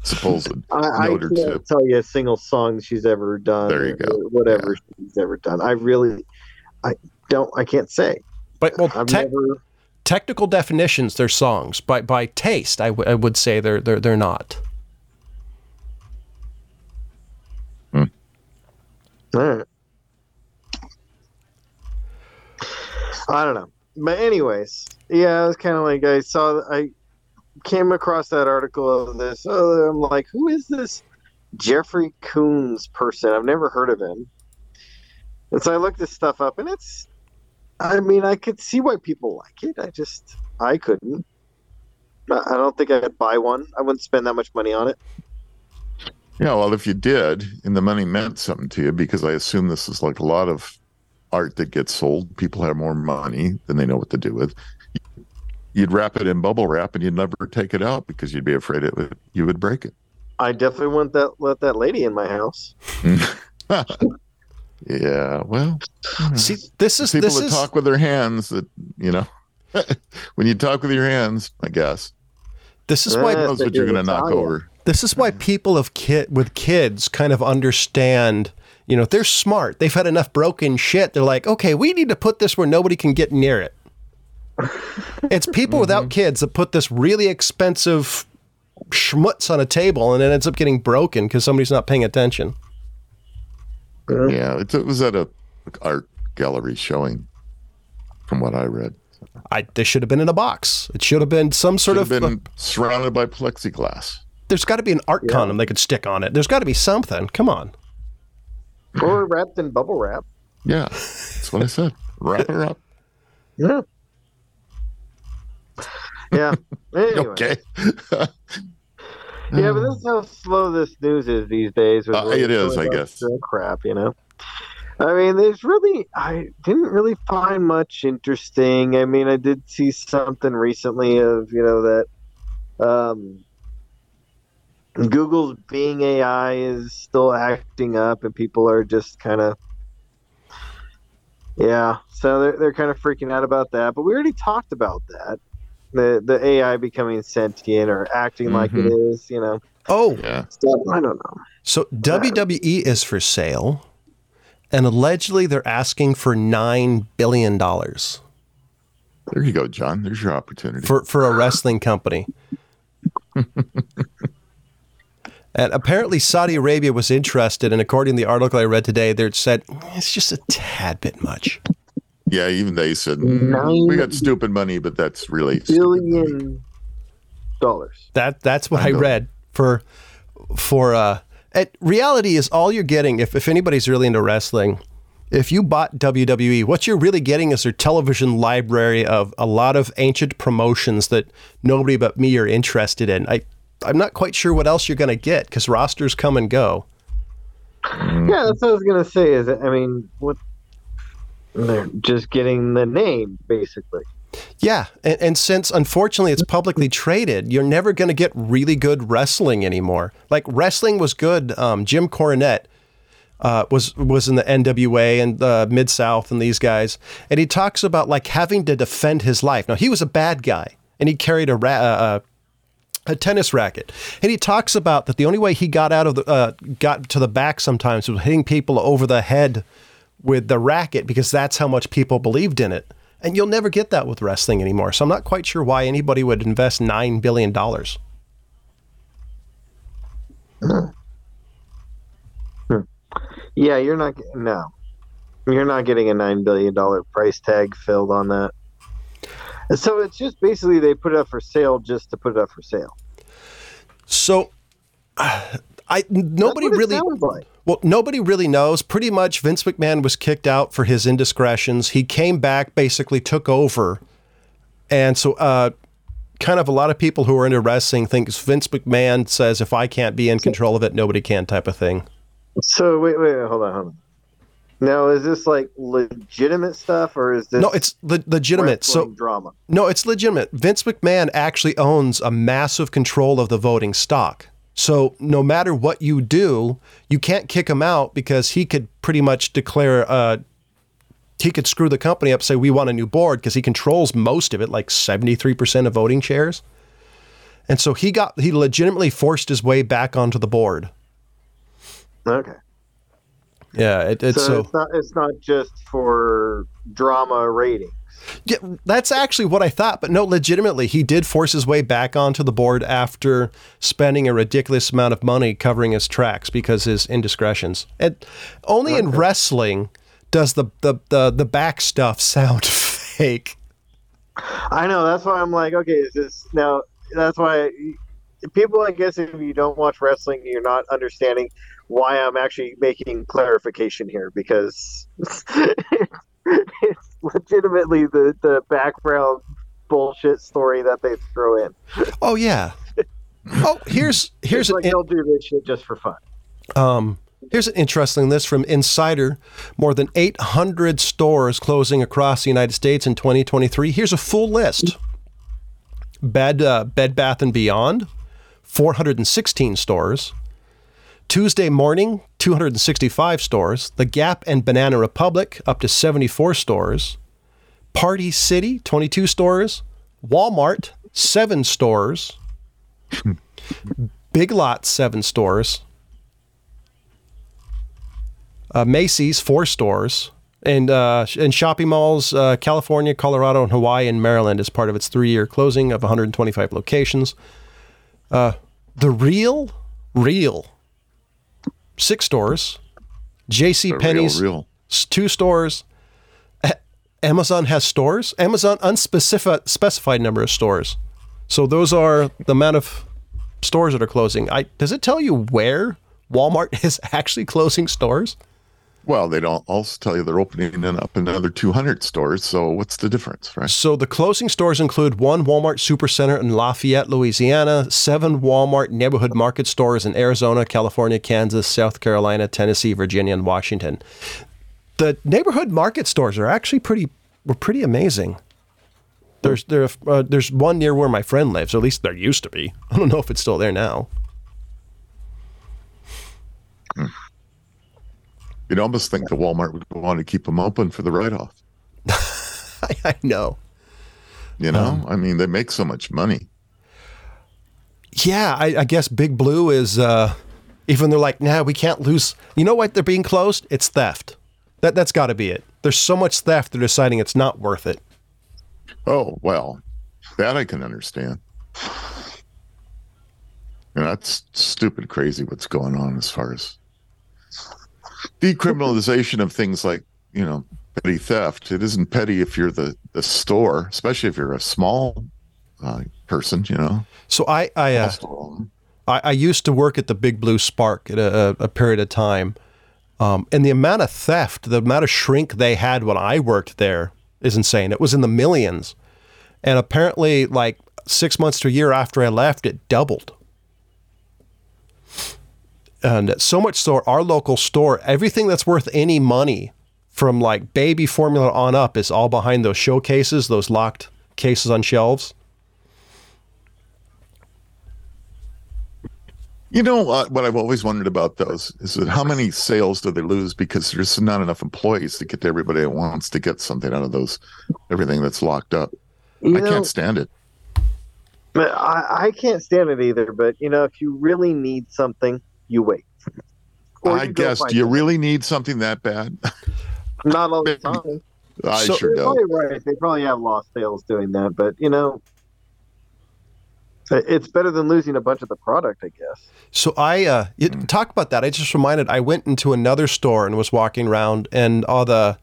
supposed I, note I or two. I can't tell you a single song she's ever done. There you go. Whatever yeah. she's ever done. I really, I don't, I can't say. But well, te- never... technical definitions, they're songs. By by taste, I, w- I would say they're they're they're not. Hmm. All right. I don't know. But anyways, yeah, it was kind of like I saw, I came across that article of this. Oh, I'm like, who is this Jeffrey Koons person? I've never heard of him. And so I looked this stuff up, and it's, I mean, I could see why people like it. I just, I couldn't. I don't think I could buy one. I wouldn't spend that much money on it. Yeah, well, if you did, and the money meant something to you, because I assume this is like a lot of art that gets sold, people have more money than they know what to do with. You'd wrap it in bubble wrap and you'd never take it out because you'd be afraid it would, you would break it. I definitely wouldn't that, let that lady in my house. Yeah, well, see, this is people this that is... talk with their hands. That you know, when you talk with your hands, I guess this is why knows what you're going to knock over. This is why people of kid with kids kind of understand. You know, they're smart. They've had enough broken shit. They're like, okay, we need to put this where nobody can get near it. It's people mm-hmm. without kids that put this really expensive schmutz on a table and it ends up getting broken because somebody's not paying attention. Yeah, it, it was at a art gallery showing, from what I read. I This should have been in a box. It should have been some sort of... been uh, surrounded by plexiglass. There's got to be an art yeah. condom they could stick on it. There's got to be something. Come on. Or wrapped in bubble wrap. Yeah, that's what I said. Wrap her up. Yeah. Yeah. Anyway. Okay. Yeah, but this is how slow this news is these days. Uh, it is, I guess. Crap, you know. I mean, there's really, I didn't really find much interesting. I mean, I did see something recently of, you know, that um, Google's Bing A I is still acting up, and people are just kind of, yeah. So they're they're kind of freaking out about that. But we already talked about that, the the A I becoming sentient or acting mm-hmm. like it is, you know. Oh, yeah. So, I don't know. So W W E is for sale, and allegedly they're asking for nine billion dollars. There you go, John. There's your opportunity. For for a wrestling company. And apparently Saudi Arabia was interested, and according to the article I read today, they said, it's just a tad bit much. Yeah, even they said, mm, we got stupid money, but that's really billion dollars. That That's what I, I read for... for uh, at reality is all you're getting, if, if anybody's really into wrestling, if you bought W W E, what you're really getting is their television library of a lot of ancient promotions that nobody but me are interested in. I... I'm not quite sure what else you're going to get because rosters come and go. Yeah, that's what I was going to say. Is I mean, what they're just getting the name basically. Yeah, and, and since unfortunately it's publicly traded, you're never going to get really good wrestling anymore. Like wrestling was good. Um, Jim Cornette uh, was was in the N W A and the Mid South and these guys, and he talks about like having to defend his life. Now he was a bad guy, and he carried a. Ra- uh, a tennis racket. And he talks about that the only way he got out of the, uh, got to the back sometimes was hitting people over the head with the racket because that's how much people believed in it. And you'll never get that with wrestling anymore. So I'm not quite sure why anybody would invest nine billion dollars. Yeah, you're not, no, you're not getting a nine billion dollars price tag filled on that. So it's just basically they put it up for sale just to put it up for sale. So uh, I nobody really it like. Well, nobody really knows. Pretty much Vince McMahon was kicked out for his indiscretions. He came back, basically took over. And so uh, kind of a lot of people who are into wrestling think Vince McMahon says, if I can't be in control of it, nobody can type of thing. So wait, wait, hold on, hold on. Now, is this like legitimate stuff or is this... No, it's le- legitimate. So drama? No, it's legitimate. Vince McMahon actually owns a massive control of the voting stock. So no matter what you do, you can't kick him out because he could pretty much declare... Uh, he could screw the company up, say, we want a new board because he controls most of it, like seventy-three percent of voting shares. And so he got he legitimately forced his way back onto the board. Okay. Yeah, it, it's so, so it's, not, it's not just for drama ratings. Yeah, that's actually what I thought, but no, legitimately, he did force his way back onto the board after spending a ridiculous amount of money covering his tracks because his indiscretions. And only okay. in wrestling does the, the, the, the back stuff sound fake. I know, that's why I'm like, okay, is this now? That's why people, I guess, if you don't watch wrestling, you're not understanding why I'm actually making clarification here, because it's, it's legitimately the, the background bullshit story that they throw in. Oh yeah. Oh, here's here's like an, they'll do this shit just for fun. Um, here's an interesting list from Insider. More than eight hundred stores closing across the United States in twenty twenty-three. Here's a full list. Bed uh, Bed Bath and Beyond, four hundred sixteen stores. Tuesday Morning, two hundred sixty-five stores. The Gap and Banana Republic, up to seventy-four stores. Party City, twenty-two stores. Walmart, seven stores. Big Lot, seven stores. Uh, Macy's, four stores. And, uh, and shopping malls, uh, California, Colorado, and Hawaii, and Maryland as part of its three-year closing of one hundred twenty-five locations. Uh, the Real Real. Six stores, JCPenney's real, real. two stores, Amazon has stores, Amazon unspecified specified number of stores. So those are the amount of stores that are closing. I, does it tell you where Walmart is actually closing stores? Well, they don't also tell you they're opening up another two hundred stores. So what's the difference, right? So the closing stores include one Walmart Supercenter in Lafayette, Louisiana, seven Walmart neighborhood market stores in Arizona, California, Kansas, South Carolina, Tennessee, Virginia, and Washington. The neighborhood market stores are actually pretty were pretty amazing. There's there uh, there's one near where my friend lives, or at least there used to be. I don't know if it's still there now. Mm. You'd almost think that Walmart would want to keep them open for the write-off. I know. You know, um, I mean, they make so much money. yeah, I, I guess Big Blue is, uh, even they're like, nah, we can't lose. You know what? They're being closed. It's theft. That, that's got to be it. There's so much theft, they're deciding it's not worth it. Oh, well, that I can understand. And that's stupid crazy what's going on as far as decriminalization of things like, you know, petty theft. It isn't petty if you're the, the store, especially if you're a small uh, person, you know. So I I, uh, I I used to work at the Big Blue Spark at a, a period of time. Um, and the amount of theft, the amount of shrink they had when I worked there is insane. It was in the millions. And apparently, like, six months to a year after I left, it doubled. And so much so, our local store, everything that's worth any money from, like, baby formula on up is all behind those showcases, those locked cases on shelves. You know, uh, what I've always wondered about those is that how many sales do they lose because there's not enough employees to get to everybody that wants to get something out of those, everything that's locked up. You I know, can't stand it. I, I can't stand it either, but, you know, if you really need something, you wait. Or I you guess, do you it. really need something that bad? Not all the time. I so, sure don't. Right. They probably have lost sales doing that, but, you know, it's better than losing a bunch of the product, I guess. So I, uh, you, mm. talk about that. I just reminded, I went into another store and was walking around and all the,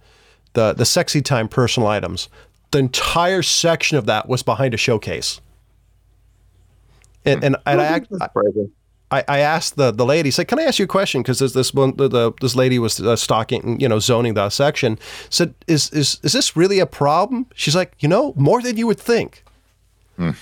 the, the sexy time personal items. The entire section of that was behind a showcase. And, and, and I, I, I asked the, the lady, said, can I ask you a question? Because there's this one, the, the, this lady was uh, stalking, you know, zoning the section. Said, is, is, is this really a problem? She's like, you know, more than you would think. Hmm.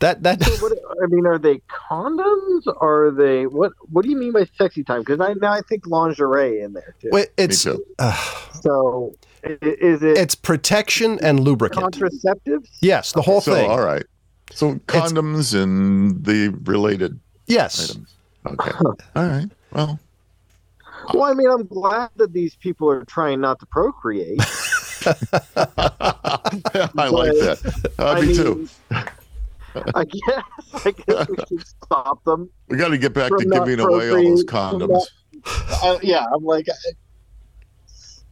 That, that, so what, I mean, are they condoms? Are they, what, what do you mean by sexy time? Because I, now I think lingerie in there too. Wait, it's, too. Uh, so is it? It's protection and lubricant. Contraceptives? Yes, the okay. whole so, thing. All right. So condoms it's, and the related yes. items. Okay. All right. Well. Well, I mean, I'm glad that these people are trying not to procreate. I like that. Uh, I me mean, too. I guess I guess we should stop them. We got to get back to giving away all those condoms. Not, uh, yeah, I'm like,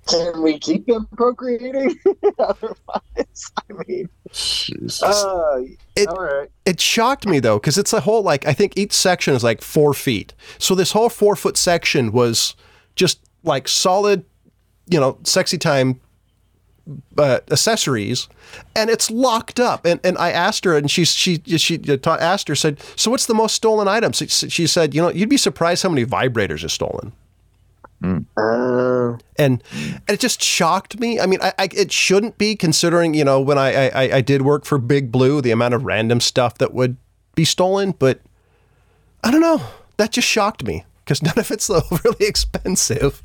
can we keep them procreating? Otherwise, I mean, Jesus. Uh, it, all right. It shocked me though, because it's a whole like I think each section is like four feet. So this whole four foot section was just like solid, you know, sexy time. Uh, accessories, and it's locked up. And and I asked her, and she she she ta- asked her, said, so what's the most stolen item? She, she said, you know, you'd be surprised how many vibrators are stolen. Mm. Uh. And, and it just shocked me. I mean, I, I it shouldn't be considering, you know, when I, I, I did work for Big Blue, the amount of random stuff that would be stolen, but I don't know. That just shocked me because none of it's really expensive.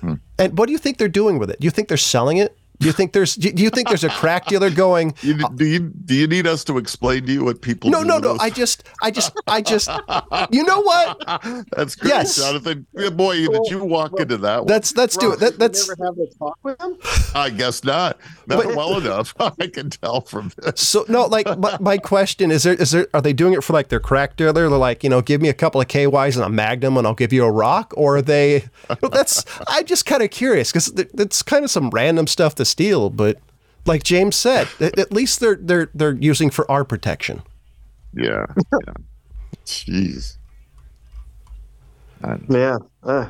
Hmm. And what do you think they're doing with it? Do you think they're selling it? Do you think there's do you think there's a crack dealer going? You, do you do you need us to explain to you what people? No, do no, no. Those? I just, I just, I just. You know what? That's good, yes. Jonathan. Boy, did you walk well, into that one? That's that's do it. That, that's. You never have a talk with them? I guess not. Not but, well enough. I can tell from this. So no, like my, my question is: there is there are they doing it for like their crack dealer? They're like, you know, give me a couple of K Ys and a Magnum, and I'll give you a rock. Or are they? That's I'm just kind of curious because that's kind of some random stuff that. Steal, but like James said, at least they're they're they're using for our protection. Yeah. yeah. Jeez. I yeah. Uh,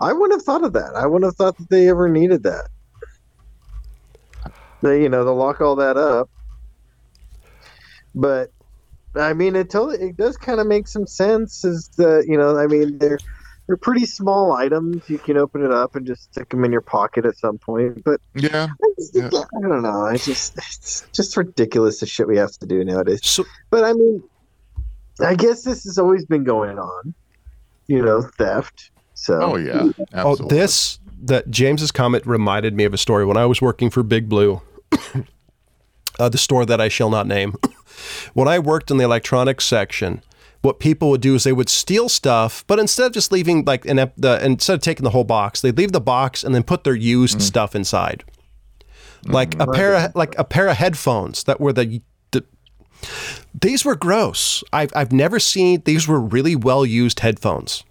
I wouldn't have thought of that. I wouldn't have thought that they ever needed that. They, you know, they'll lock all that up. But I mean, it totally it does kind of make some sense. Is that you know? I mean, they're they're pretty small items. You can open it up and just stick them in your pocket at some point. But yeah, I, just, yeah. I don't know. I just it's just ridiculous the shit we have to do nowadays. So, but I mean, I guess this has always been going on. You know, theft. So oh yeah, absolutely. Oh, this that James's comment reminded me of a story when I was working for Big Blue, uh, the store that I shall not name. When I worked in the electronics section. What people would do is they would steal stuff, but instead of just leaving like an the instead of taking the whole box, they'd leave the box and then put their used mm. stuff inside, like mm, a right pair of, like a pair of headphones that were the, the these were gross. I've I've never seen, these were really well used headphones.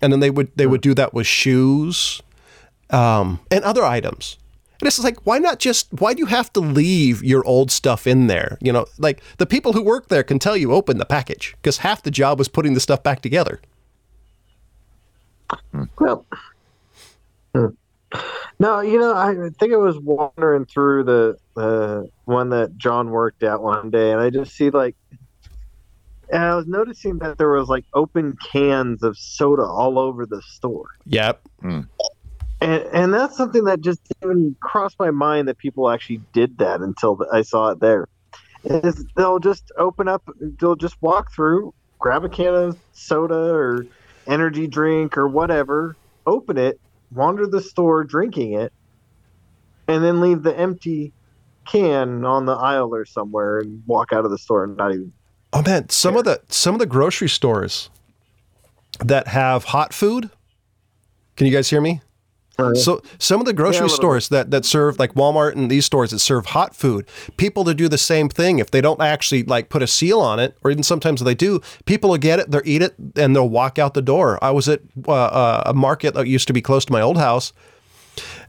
And then they would they would do that with shoes um, and other items. And it's like, why not just, why do you have to leave your old stuff in there? You know, like the people who work there can tell you open the package because half the job was putting the stuff back together. Well, no, you know, I think I was wandering through the uh, one that John worked at one day, and I just see like, and I was noticing that there was like open cans of soda all over the store. Yep. Mm. And, and that's something that just even crossed my mind that people actually did that until I saw it there. Is they'll just open up, they'll just walk through, grab a can of soda or energy drink or whatever, open it, wander the store drinking it, and then leave the empty can on the aisle or somewhere and walk out of the store and not even. Oh man, some care. of the some of the grocery stores that have hot food. Can you guys hear me? So some of the grocery yeah, stores that, that serve like Walmart and these stores that serve hot food, people to do the same thing. If they don't actually like put a seal on it, or even sometimes they do, people will get it, they'll eat it, and they'll walk out the door. I was at uh, a market that used to be close to my old house,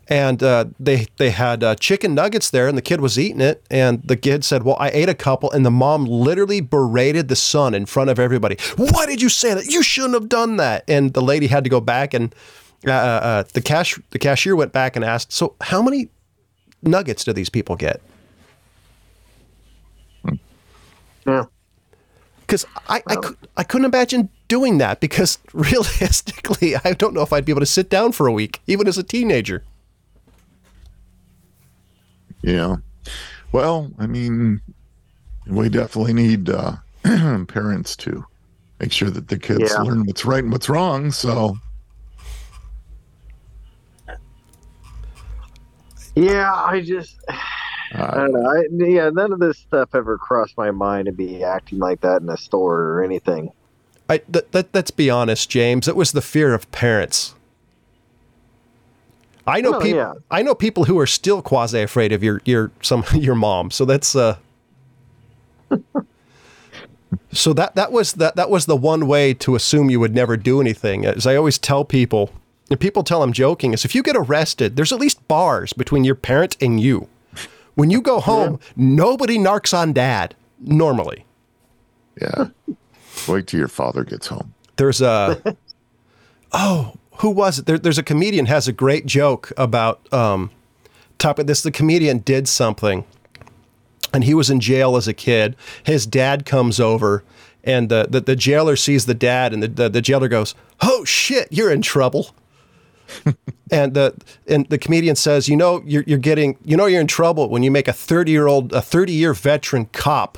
and uh, they they had uh, chicken nuggets there, and the kid was eating it, and the kid said, well, I ate a couple, and the mom literally berated the son in front of everybody. Why did you say that? You shouldn't have done that. And the lady had to go back and... Uh, uh, the cash, the cashier went back and asked, so how many nuggets do these people get? Yeah. Because I, I, could, I couldn't imagine doing that, because realistically, I don't know if I'd be able to sit down for a week, even as a teenager. Yeah. Well, I mean, we definitely need uh, parents to make sure that the kids yeah. learn what's right and what's wrong, so... Yeah, I just, I don't know. I, yeah, none of this stuff ever crossed my mind to be acting like that in a store or anything. I th- th- let's be honest, James. It was the fear of parents. I know oh, people. Yeah. I know people who are still quasi afraid of your your some your mom. So that's uh. so that that was that that was the one way to assume you would never do anything. As I always tell people. And people tell I'm joking, is if you get arrested, there's at least bars between your parent and you. When you go home, yeah. nobody narcs on dad, normally. Yeah. Wait till your father gets home. There's a... Oh, who was it? There, there's a comedian has a great joke about... Um, topic. This the comedian did something, and he was in jail as a kid. His dad comes over, and the, the, the jailer sees the dad, and the, the, the jailer goes, oh, shit, you're in trouble. and the and the comedian says, you know, you're you're getting, you know, you're in trouble when you make a thirty year old, a thirty year veteran cop,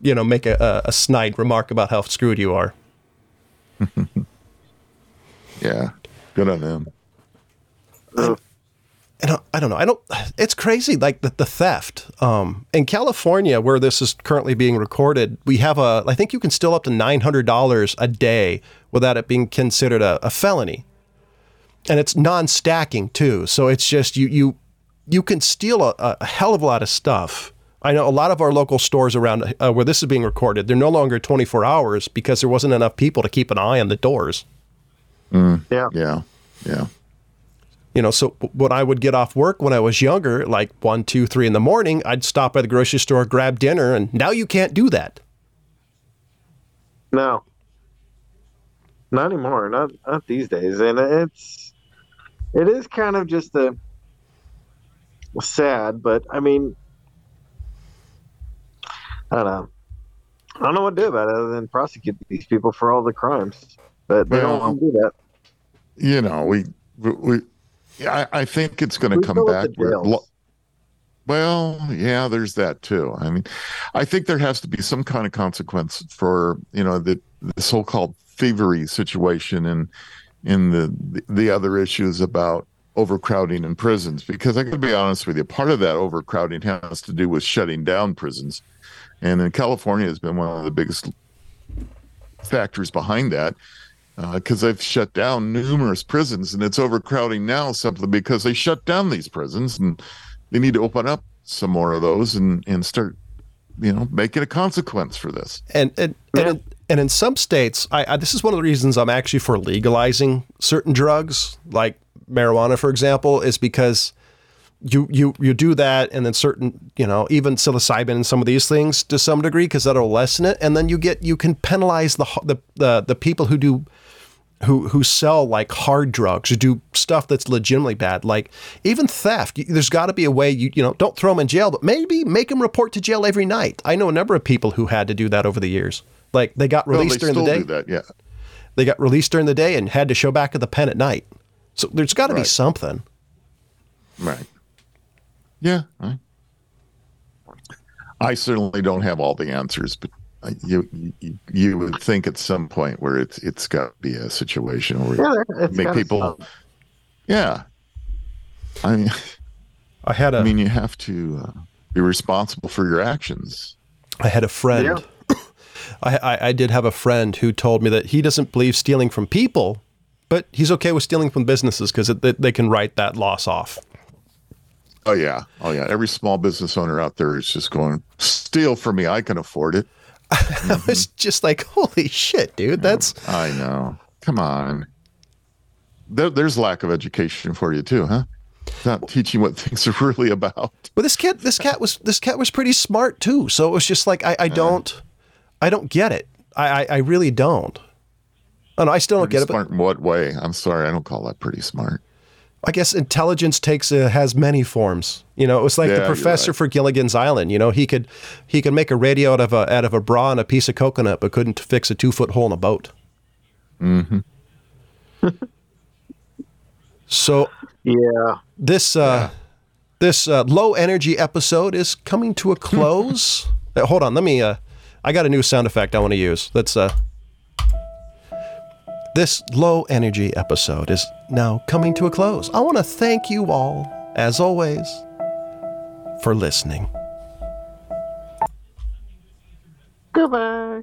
you know, make a, a, a snide remark about how screwed you are. Yeah, good on him. And, and I, I don't know, I don't. It's crazy, like the the theft um, in California, where this is currently being recorded. We have a, I think you can still up to nine hundred dollars a day without it being considered a, a felony. And it's non-stacking too, so it's just you you you can steal a, a hell of a lot of stuff. I know a lot of our local stores around uh, where this is being recorded, they're no longer twenty-four hours because there wasn't enough people to keep an eye on the doors. Mm, yeah, yeah, yeah. You know, so when I would get off work when I was younger, like one, two, three in the morning, I'd stop by the grocery store, grab dinner, and now you can't do that. No, not anymore. Not not these days, and it's. It is kind of just a sad, but I mean, I don't know. I don't know what to do about it other than prosecute these people for all the crimes, but they well, don't want to do that. You know, we we, I, I think it's going to come back. Where, well, yeah, there's that too. I mean, I think there has to be some kind of consequence for you know the, the so-called thievery situation and. in the the other issues about overcrowding in prisons, because I gotta be honest with you, part of that overcrowding has to do with shutting down prisons, and in California has been one of the biggest factors behind that, because uh, they've shut down numerous prisons, and it's overcrowding now simply because they shut down these prisons, and they need to open up some more of those and and start you know, make it a consequence for this. And and and, and in some states, I, I, this is one of the reasons I'm actually for legalizing certain drugs, like marijuana, for example, is because you you you do that, and then certain, you know, even psilocybin and some of these things to some degree, because that'll lessen it, and then you get you can penalize the the the, the people who do. Who who sell like hard drugs, who do stuff that's legitimately bad, like even theft. There's got to be a way. You you know, don't throw them in jail, but maybe make them report to jail every night. I know a number of people who had to do that over the years. Like they got released no, they during the day. Do that, yeah. They got released during the day and had to show back at the pen at night. So there's got to right. be something. Right. Yeah. Right. I certainly don't have all the answers, but. You, you you would think at some point where it's it's got to be a situation where sure, you make people, stop. yeah. I mean, I had a. I mean, you have to uh, be responsible for your actions. I had a friend. Yeah. I, I I did have a friend who told me that he doesn't believe stealing from people, but he's okay with stealing from businesses because they, they can write that loss off. Oh yeah, oh yeah. Every small business owner out there is just going, steal from me. I can afford it. Mm-hmm. I was just like, holy shit, dude. That's I know. Come on. There, there's lack of education for you too, huh? Not teaching what things are really about. But this cat, this cat was this cat was pretty smart too. So it was just like I, I don't, I don't get it. I, I, I really don't. And I still don't pretty get it. Smart but in what way? I'm sorry, I don't call that pretty smart. I guess intelligence takes uh, has many forms. You know, it was like yeah, the professor right. for Gilligan's Island. You know, he could he could make a radio out of a out of a bra and a piece of coconut, but couldn't fix a two foot hole in a boat. Mm-hmm. so yeah, this uh, yeah. this uh, low energy episode is coming to a close. uh, hold on, let me. Uh, I got a new sound effect I want to use. Let's. Uh, This low-energy episode is now coming to a close. I want to thank you all, as always, for listening. Goodbye.